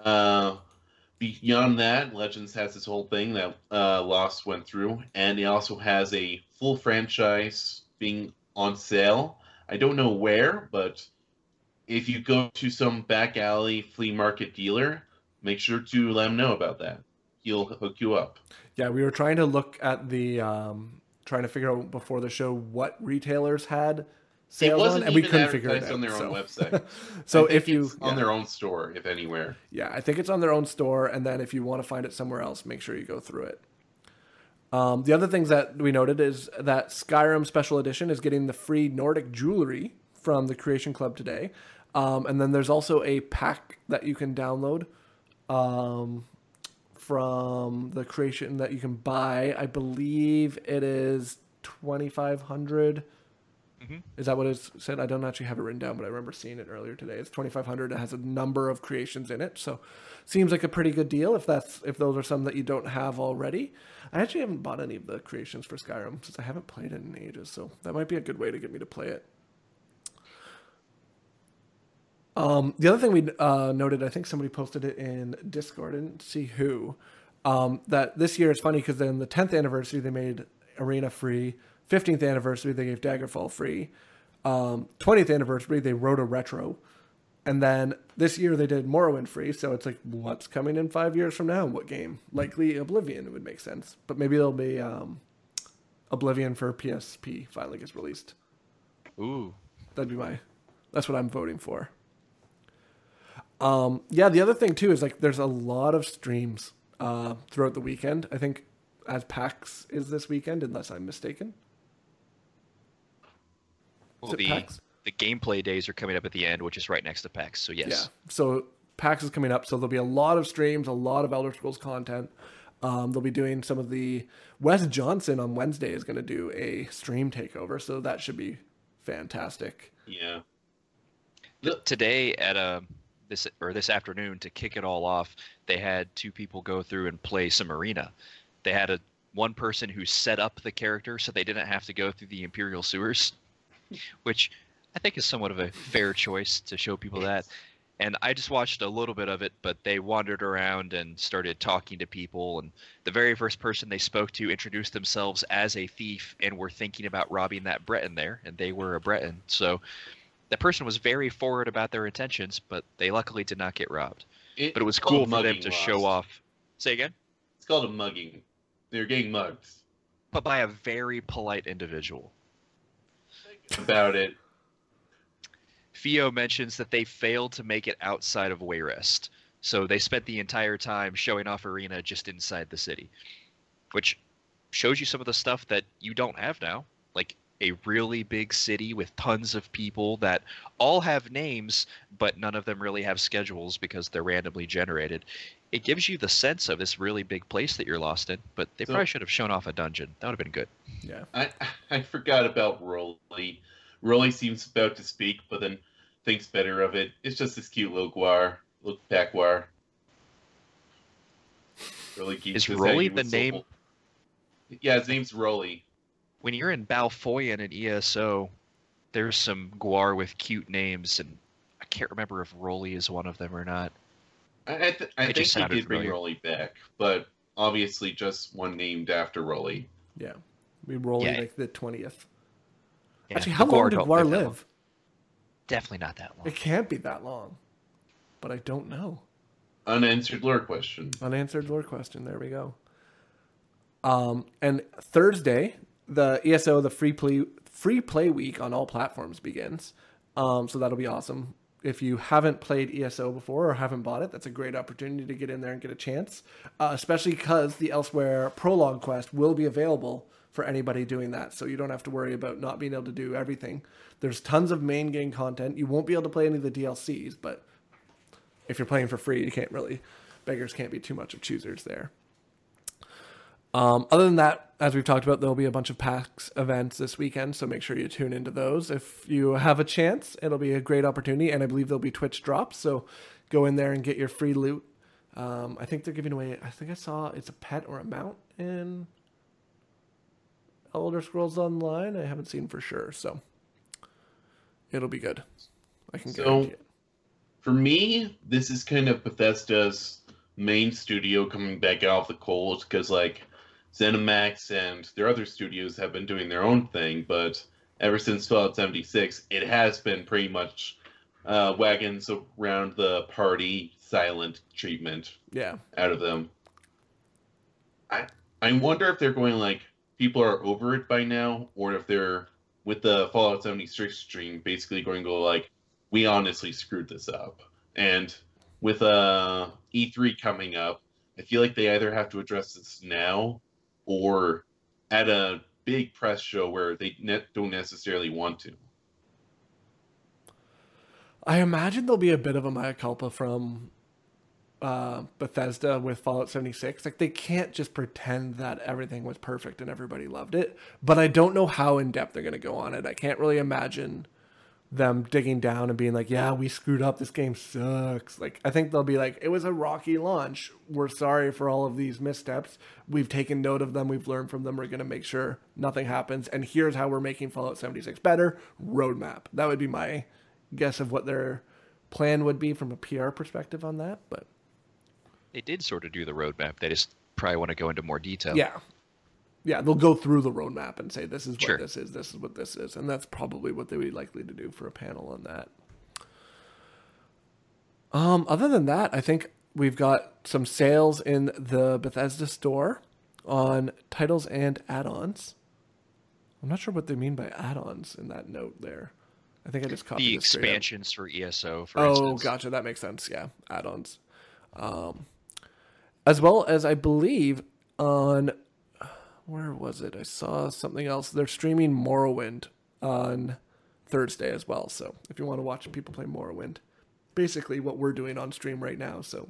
Beyond that, Legends has this whole thing that Lost went through, and it also has a full franchise being on sale. I don't know where, but if you go to some back alley flea market dealer, make sure to let him know about that. He'll hook you up. Yeah, we were trying to look at the, trying to figure out before the show what retailers had sales on, and we couldn't figure it out. On their own website. So if you on their own store, if anywhere. Yeah, I think it's on their own store, and then if you want to find it somewhere else, make sure you go through it. The other things that we noted is that Skyrim Special Edition is getting the free Nordic jewelry from the Creation Club today, and then there's also a pack that you can download. From the creation that you can buy, I believe it is 2,500. Is that what it said? I don't actually have it written down, but I remember seeing it earlier today. It's 2,500. It has a number of creations in it, so seems like a pretty good deal if those are some that you don't have already. I actually haven't bought any of the creations for Skyrim since I haven't played it in ages, so that might be a good way to get me to play it. The other thing we noted, I think somebody posted it in Discord, I didn't see who, that this year is funny because then the 10th anniversary, they made Arena free. 15th anniversary, they gave Daggerfall free. 20th anniversary, they wrote a retro. And then this year they did Morrowind free. So it's like, what's coming in 5 years from now? What game? Likely Oblivion would make sense. But maybe it'll be Oblivion for PSP finally gets released. Ooh. That's what I'm voting for. Yeah, the other thing too is like there's a lot of streams throughout the weekend. I think as PAX is this weekend, unless I'm mistaken. Well, the gameplay days are coming up at the end, which is right next to PAX. So yes. Yeah. So PAX is coming up, so there'll be a lot of streams, a lot of Elder Scrolls content. They'll be doing some of the Wes Johnson on Wednesday is going to do a stream takeover, so that should be fantastic. Yeah. Today at this afternoon, to kick it all off, they had two people go through and play some Arena. They had a one person who set up the character so they didn't have to go through the Imperial sewers, which I think is somewhat of a fair choice to show people that. And I just watched a little bit of it, but they wandered around and started talking to people. And the very first person they spoke to introduced themselves as a thief and were thinking about robbing that Breton there, and they were a Breton. So that person was very forward about their intentions, but they luckily did not get robbed. But it was cool for them to show off. Say again? It's called a mugging. They're getting mugged. But by a very polite individual. About it. Theo mentions that they failed to make it outside of Wayrest, so they spent the entire time showing off Arena just inside the city, which shows you some of the stuff that you don't have now, like a really big city with tons of people that all have names, but none of them really have schedules because they're randomly generated. It gives you the sense of this really big place that you're lost in, but they probably should have shown off a dungeon. That would have been good. Yeah, I forgot about Rolly. Rolly seems about to speak, but then thinks better of it. It's just this cute little packwar. Is Rolly the name? Yeah, his name's Rolly. When you're in Balfoyan and ESO, there's some guar with cute names, and I can't remember if Rolly is one of them or not. I think he did bring Rolly back, but obviously just one named after Rolly. Yeah, we Rolly like the 20th. Yeah, actually, how long did War live? Definitely not that long. It can't be that long. But I don't know. Unanswered lore question. Unanswered lore question. There we go. And Thursday, the ESO, the free play week on all platforms begins. So that'll be awesome. If you haven't played ESO before or haven't bought it, that's a great opportunity to get in there and get a chance. Especially because the Elsewhere prologue quest will be available for anybody doing that, so you don't have to worry about not being able to do everything. There's tons of main game content. You won't be able to play any of the DLCs, but if you're playing for free, you can't really, beggars can't be too much of choosers there. Other than that, as we've talked about, there'll be a bunch of PAX events this weekend, so make sure you tune into those. If you have a chance, it'll be a great opportunity, and I believe there'll be Twitch drops, so go in there and get your free loot. I think they're giving away, I think I saw it's a pet or a mount in Elder Scrolls Online. I haven't seen for sure, so it'll be good. I can guarantee it. For me, this is kind of Bethesda's main studio coming back out of the cold, because like ZeniMax and their other studios have been doing their own thing, but ever since Fallout 76, it has been pretty much wagons around the party, silent treatment out of them. I wonder if they're going like, people are over it by now, or if they're, with the Fallout 76 stream, basically going to go like, we honestly screwed this up. And with E3 coming up, I feel like they either have to address this now, or at a big press show where they don't necessarily want to. I imagine there'll be a bit of a mea culpa from Bethesda with Fallout 76. Like, they can't just pretend that everything was perfect and everybody loved it, but I don't know how in depth they're going to go on it. I can't really imagine them digging down and being like, yeah, we screwed up, this game sucks. Like, I think they'll be like, it was a rocky launch, we're sorry for all of these missteps, we've taken note of them, we've learned from them, we're going to make sure nothing happens, and here's how we're making Fallout 76 better, roadmap. That would be my guess of what their plan would be from a PR perspective on that, but they did sort of do the roadmap. They just probably want to go into more detail. Yeah, they'll go through the roadmap and say, this is what this is what this is. And that's probably what they would be likely to do for a panel on that. Other than that, I think we've got some sales in the Bethesda store on titles and add-ons. I'm not sure what they mean by add-ons in that note there. I think I just copied the expansions for ESO, for instance. Oh, gotcha. That makes sense. Yeah, add-ons. As well as I believe on, where was it? I saw something else. They're streaming Morrowind on Thursday as well. So if you want to watch people play Morrowind, basically what we're doing on stream right now. So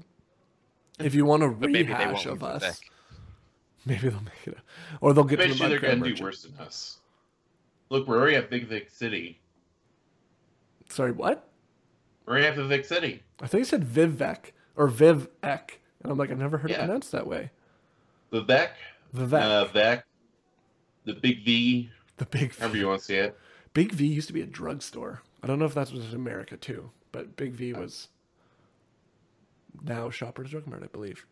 if you want a rehash of us, maybe they'll make it, or they'll get to the Minecraft merchant. They're going to do worse than us. Look, we're already at Big Vic City. Sorry, what? We're already at the Vic City. I think you said Vivek. Or Vivek. And I'm like, I've never heard it pronounced that way. Vivek? Vivek. Vivek. The Big V. The Big V. However you want to say it. Big V used to be a drugstore. I don't know if that was in America too, but Big V was now Shoppers Drug Mart, I believe.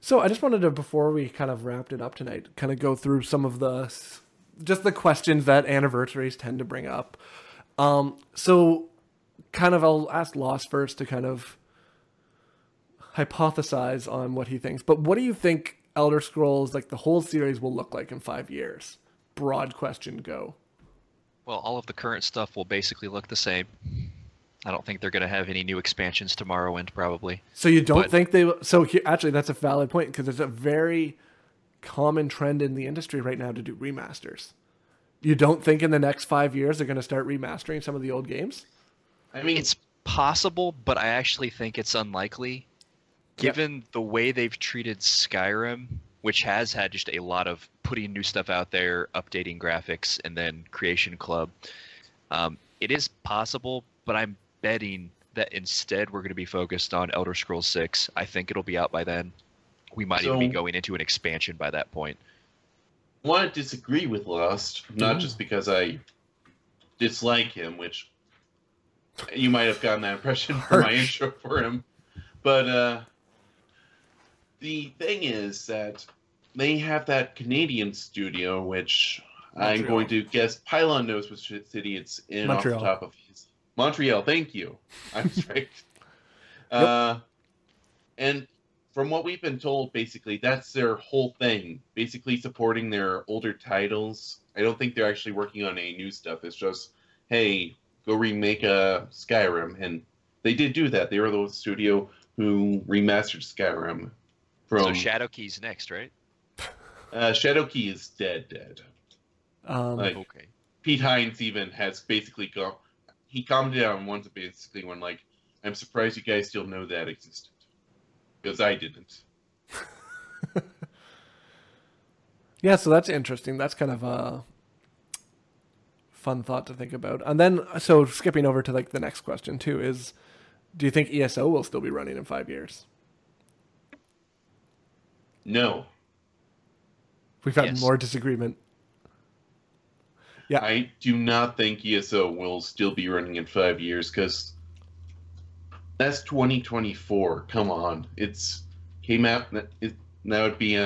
So I just wanted to, before we kind of wrapped it up tonight, kind of go through some of the, just the questions that anniversaries tend to bring up. So kind of I'll ask Lost first to kind of hypothesize on what he thinks. But what do you think Elder Scrolls, like the whole series, will look like in 5 years? Broad question, go. Well, all of the current stuff will basically look the same. I don't think they're going to have any new expansions to Morrowind, probably. So you don't think they will? So here, actually, that's a valid point, because it's a very common trend in the industry right now to do remasters. You don't think in the next 5 years they're going to start remastering some of the old games? I mean, it's possible, but I actually think it's unlikely. Given the way they've treated Skyrim, which has had just a lot of putting new stuff out there, updating graphics, and then Creation Club, it is possible, but I'm betting that instead we're going to be focused on Elder Scrolls 6. I think it'll be out by then. We might even be going into an expansion by that point. I want to disagree with Lost, not just because I dislike him, which you might have gotten that impression from my intro for him, but the thing is that they have that Canadian studio, which Montreal. I'm going to guess Pylawn knows which city it's in Montreal. Off the top of his... Montreal, thank you. I'm straight. And from what we've been told, basically, that's their whole thing. Basically supporting their older titles. I don't think they're actually working on any new stuff. It's just, hey, go remake Skyrim. And they did do that. They were the studio who remastered Skyrim. From... So Shadowkey's next, right? Shadowkey is dead. Okay. Pete Hines even has basically gone... He commented on one, basically one like, I'm surprised you guys still know that existed. Because I didn't. Yeah, so that's interesting. That's kind of a fun thought to think about. And then, so skipping over to like the next question too is, do you think ESO will still be running in 5 years? No. We've had more disagreement. Yeah. I do not think ESO will still be running in 5 years, because that's 2024. Come on. It's came out, that would be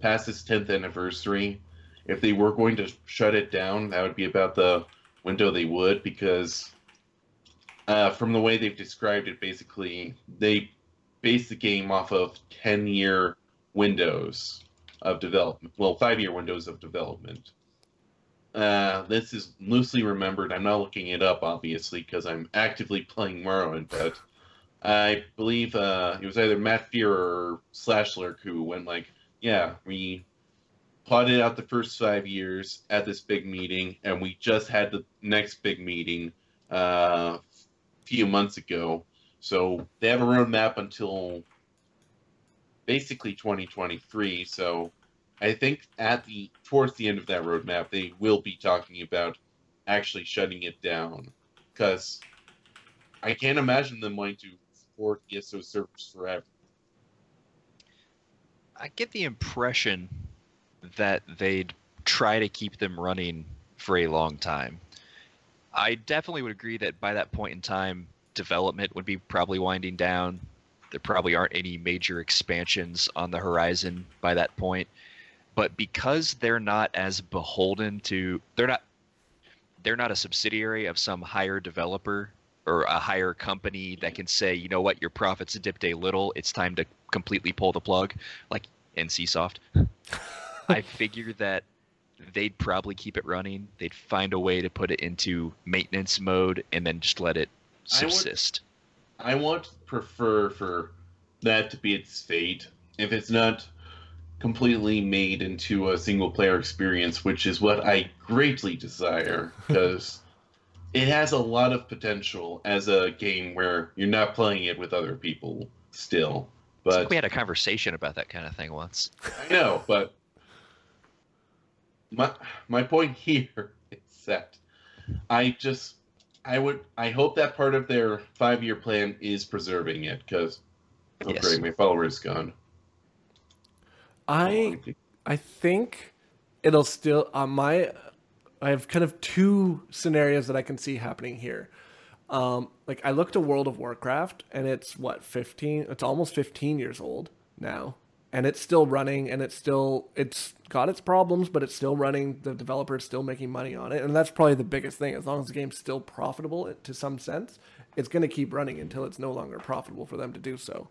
past its 10th anniversary. If they were going to shut it down, that would be about the window they would, because from the way they've described it, basically, they base the game off of 10-year windows of development. Well, 5-year windows of development. This is loosely remembered. I'm not looking it up, obviously, because I'm actively playing Morrowind, but I believe it was either Matt Firor or Slashlerk who went like, yeah, we plotted out the first 5 years at this big meeting, and we just had the next big meeting a few months ago. So they have a roadmap until basically 2023, so... I think towards the end of that roadmap, they will be talking about actually shutting it down, because I can't imagine them wanting to support ESO servers forever. I get the impression that they'd try to keep them running for a long time. I definitely would agree that by that point in time, development would be probably winding down. There probably aren't any major expansions on the horizon by that point. But because they're not as beholden to, they're not a subsidiary of some higher developer or a higher company that can say, you know what, your profits dipped a little, it's time to completely pull the plug, like NCSoft. I figure that they'd probably keep it running. They'd find a way to put it into maintenance mode and then just let it subsist. I would prefer for that to be its fate. If it's not completely made into a single-player experience, which is what I greatly desire, because it has a lot of potential as a game where you're not playing it with other people still. But like we had a conversation about that kind of thing once. I know, but my point here is that I hope that part of their 5-year plan is preserving it, because my follower is gone. I I think it'll still on my. I have kind of two scenarios that I can see happening here. Like I looked at World of Warcraft, and it's what 15. It's almost 15 years old now, and it's still running, and it's got its problems, but it's still running. The developer is still making money on it, and that's probably the biggest thing. As long as the game's still profitable to some sense, it's going to keep running until it's no longer profitable for them to do so.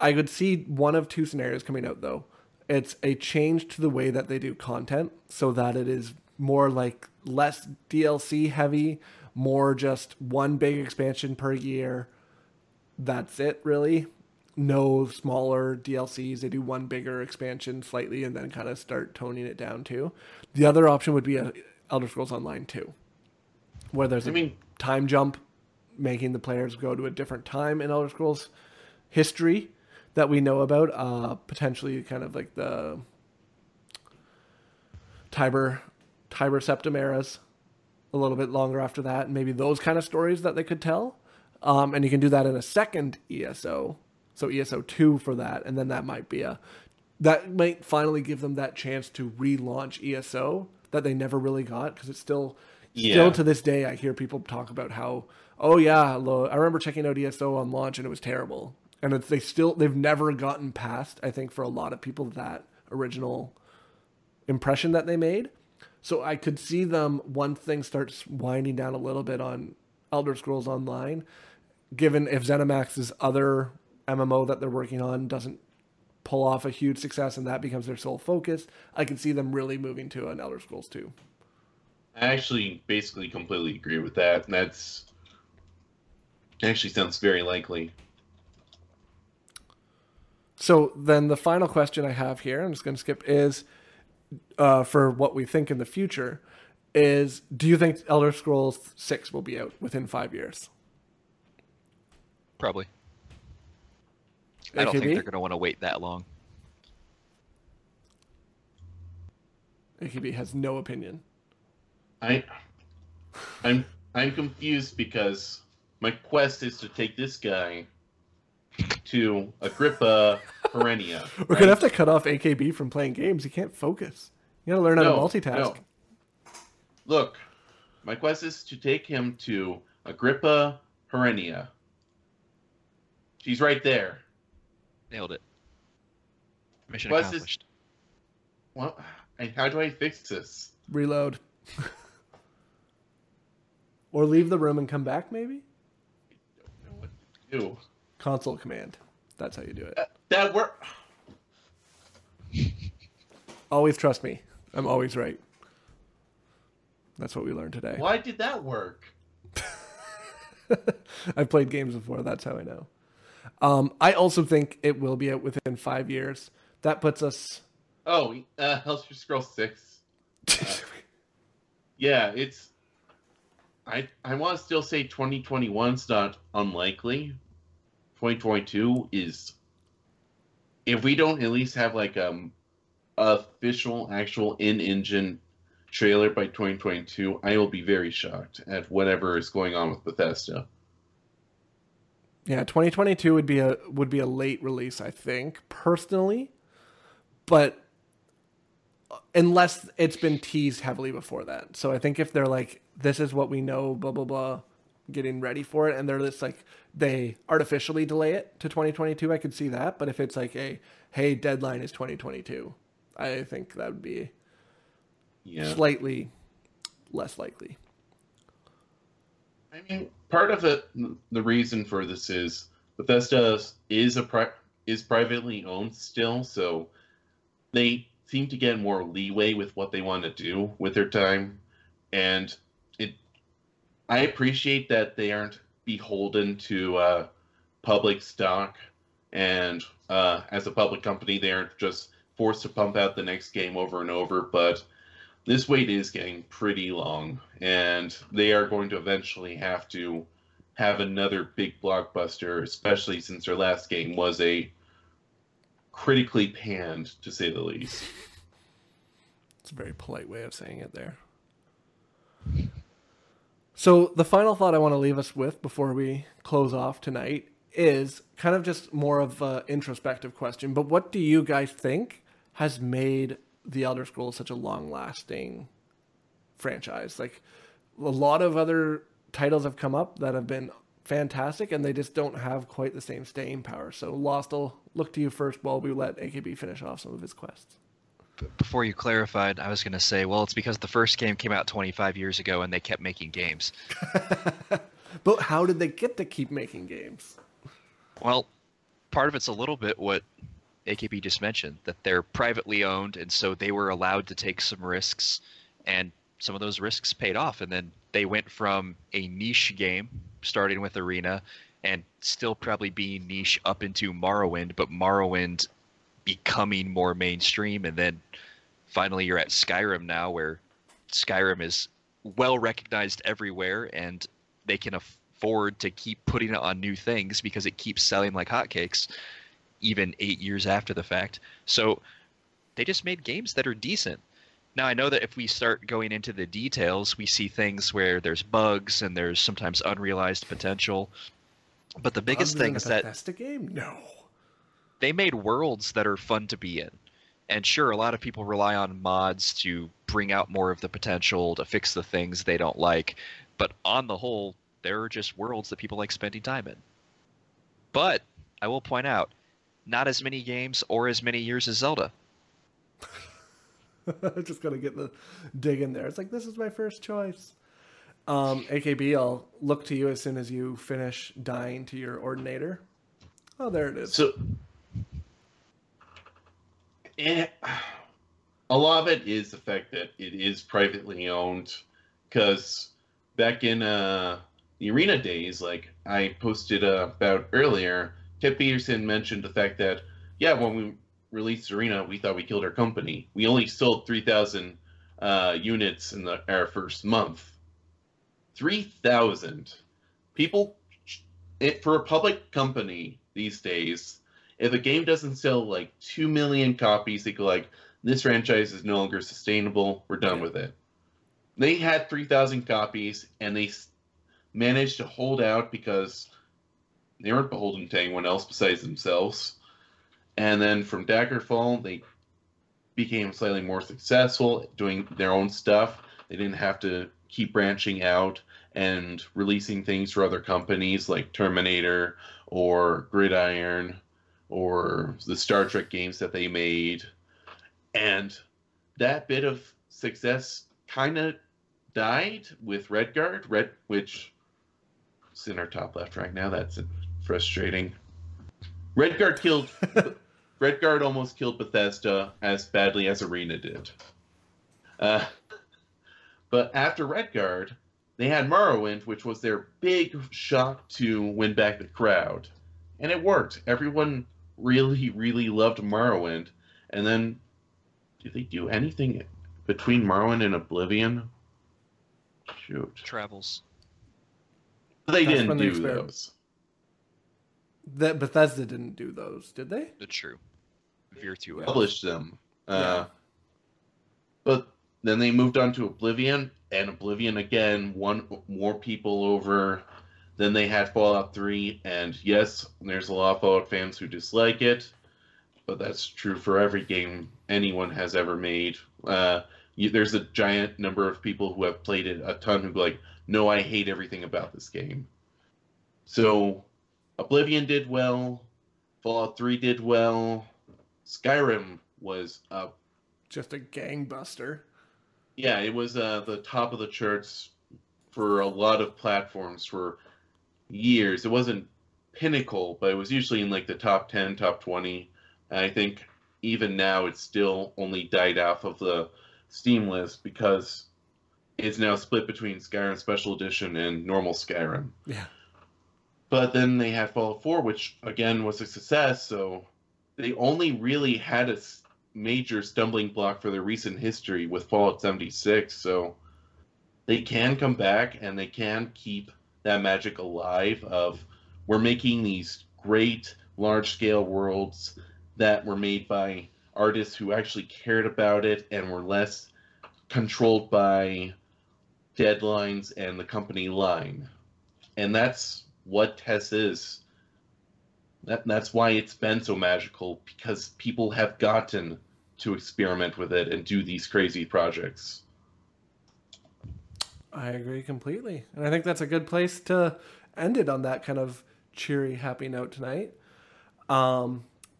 I could see one of two scenarios coming out though. It's a change to the way that they do content so that it is more like less DLC heavy, more just one big expansion per year. That's it really. No smaller DLCs. They do one bigger expansion slightly and then kind of start toning it down too. The other option would be Elder Scrolls Online 2, where there's a time jump, making the players go to a different time in Elder Scrolls history that we know about, potentially kind of like the Tiber Septim eras, a little bit longer after that, and maybe those kind of stories that they could tell. And you can do that in a second ESO, so ESO 2 for that, and then that might finally give them that chance to relaunch ESO that they never really got, because it's still... Yeah. Still to this day, I hear people talk about how, oh yeah, I remember checking out ESO on launch and it was terrible. And they've never gotten past, I think, for a lot of people, that original impression that they made. So I could see them, once things starts winding down a little bit on Elder Scrolls Online, given if ZeniMax's other MMO that they're working on doesn't pull off a huge success and that becomes their sole focus, I can see them really moving to an Elder Scrolls 2. I actually basically completely agree with that, and that's actually sounds very likely. So then the final question I have here, I'm just going to skip, is for what we think in the future, is do you think Elder Scrolls 6 will be out within 5 years? Probably. I don't think they're going to want to wait that long. AKB has no opinion. I'm confused because my quest is to take this guy to Agrippa Perenia. Right? We're gonna have to cut off AKB from playing games. He can't focus. You gotta learn how to multitask. No. Look, my quest is to take him to Agrippa Perenia. She's right there. Nailed it. Mission accomplished. Well, how do I fix this? Reload. Or leave the room and come back, maybe? I don't know what to do. Console command. That's how you do it. That work. Always trust me. I'm always right. That's what we learned today. Why did that work? I've played games before. That's how I know. I also think it will be out within 5 years. That puts us... Oh, Elder Scrolls 6. Yeah, it's... I want to still say 2021's not unlikely. 2022 is... If we don't at least have, like, official, actual in-engine trailer by 2022, I will be very shocked at whatever is going on with Bethesda. Yeah, 2022 would be a late release, I think, personally. But... unless it's been teased heavily before that. So I think if they're like, this is what we know, blah, blah, blah, getting ready for it, and they're just like, they artificially delay it to 2022, I could see that. But if it's like a, hey, deadline is 2022, I think that would be slightly less likely. I mean, part of the reason for this is Bethesda is privately owned still, so they... seem to get more leeway with what they want to do with their time, and I appreciate that they aren't beholden to public stock, and as a public company, they aren't just forced to pump out the next game over and over. But this wait is getting pretty long, and they are going to eventually have to have another big blockbuster, especially since their last game was a critically panned, to say the least. It's a very polite way of saying it there. So the final thought I want to leave us with before we close off tonight is kind of just more of an introspective question, but what do you guys think has made The Elder Scrolls such a long-lasting franchise. Like, a lot of other titles have come up that have been fantastic, and they just don't have quite the same staying power. So Lost, will look to you first while we let AKB finish off some of his quests. Before you clarified, I was going to say, well, it's because the first game came out 25 years ago and they kept making games. But how did they get to keep making games? Well, part of it's a little bit what AKB just mentioned, that they're privately owned, and so they were allowed to take some risks, and some of those risks paid off, and then they went from a niche game, starting with Arena, and still probably being niche up into Morrowind, but Morrowind becoming more mainstream, and then finally you're at Skyrim now, where Skyrim is well recognized everywhere, and they can afford to keep putting it on new things because it keeps selling like hotcakes, even 8 years after the fact. So they just made games that are decent. Now, I know that if we start going into the details, we see things where there's bugs and there's sometimes unrealized potential. But the biggest thing is that Bethesda game? No. They made worlds that are fun to be in. And sure, a lot of people rely on mods to bring out more of the potential, to fix the things they don't like. But on the whole, there are just worlds that people like spending time in. But I will point out, not as many games or as many years as Zelda. Just gotta get the dig in there. It's like, this is my first choice. AKB, I'll look to you as soon as you finish dying to your ordinator. Oh, there it is. So, a lot of it is the fact that it is privately owned, because back in the Arena days, like I posted about earlier, Ted Peterson mentioned the fact that, yeah, when we released Arena, we thought we killed our company. We only sold 3,000 units in our first month. 3,000. People, for a public company these days, if a game doesn't sell like 2 million copies, they go like, this franchise is no longer sustainable. We're done with it. They had 3,000 copies, and they managed to hold out because they weren't beholden to anyone else besides themselves. And then from Daggerfall, they became slightly more successful doing their own stuff. They didn't have to keep branching out and releasing things for other companies like Terminator or Gridiron or the Star Trek games that they made. And that bit of success kind of died with Redguard, which is in our top left right now. That's frustrating. Redguard killed. Redguard almost killed Bethesda as badly as Arena did. But after Redguard, they had Morrowind, which was their big shot to win back the crowd, and it worked. Everyone really, really loved Morrowind. And then, did they do anything between Morrowind and Oblivion? Shoot. Travels. They didn't do those. That Bethesda didn't do those, did they? That's true. Virtua published them. Yeah. But then they moved on to Oblivion, and Oblivion again won more people over. Then they had Fallout 3, and yes, there's a lot of Fallout fans who dislike it, but that's true for every game anyone has ever made. There's a giant number of people who have played it a ton who go like, no, I hate everything about this game. So Oblivion did well, Fallout 3 did well, Skyrim was just a gangbuster. Yeah, it was the top of the charts for a lot of platforms for years. It wasn't pinnacle, but it was usually in like the top 10, top 20. And I think even now it's still only died off of the Steam list because it's now split between Skyrim Special Edition and normal Skyrim. Yeah. But then they had Fallout 4, which, again, was a success, so they only really had a major stumbling block for their recent history with Fallout 76, so they can come back, and they can keep that magic alive of, we're making these great, large-scale worlds that were made by artists who actually cared about it and were less controlled by deadlines and the company line. And that's what TES is. That's why it's been so magical, because people have gotten to experiment with it and do these crazy projects. I agree completely. And I think that's a good place to end it on that kind of cheery, happy note tonight.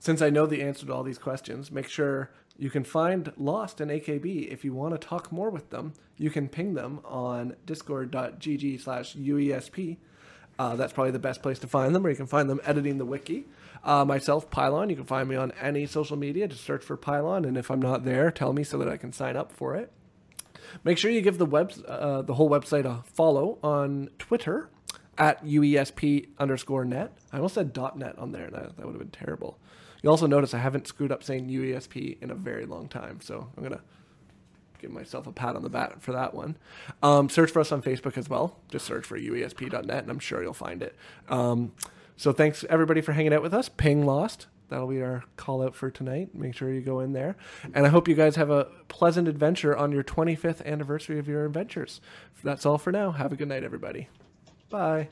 Since I know the answer to all these questions, make sure you can find Lost and AKB if you want to talk more with them. You can ping them on discord.gg/UESP. That's probably the best place to find them, or you can find them editing the wiki. Myself, Pylawn, you can find me on any social media. Just search for Pylawn, and if I'm not there, tell me so that I can sign up for it. Make sure you give the whole website a follow on Twitter at UESP_net. I almost said .net on there, and that would have been terrible. You'll also notice I haven't screwed up saying UESP in a very long time, so I'm going to give myself a pat on the back for that one. Search for us on Facebook as well. Just search for UESP.net, and I'm sure you'll find it. So thanks, everybody, for hanging out with us. Ping Lost. That'll be our call out for tonight. Make sure you go in there. And I hope you guys have a pleasant adventure on your 25th anniversary of your adventures. That's all for now. Have a good night, everybody. Bye.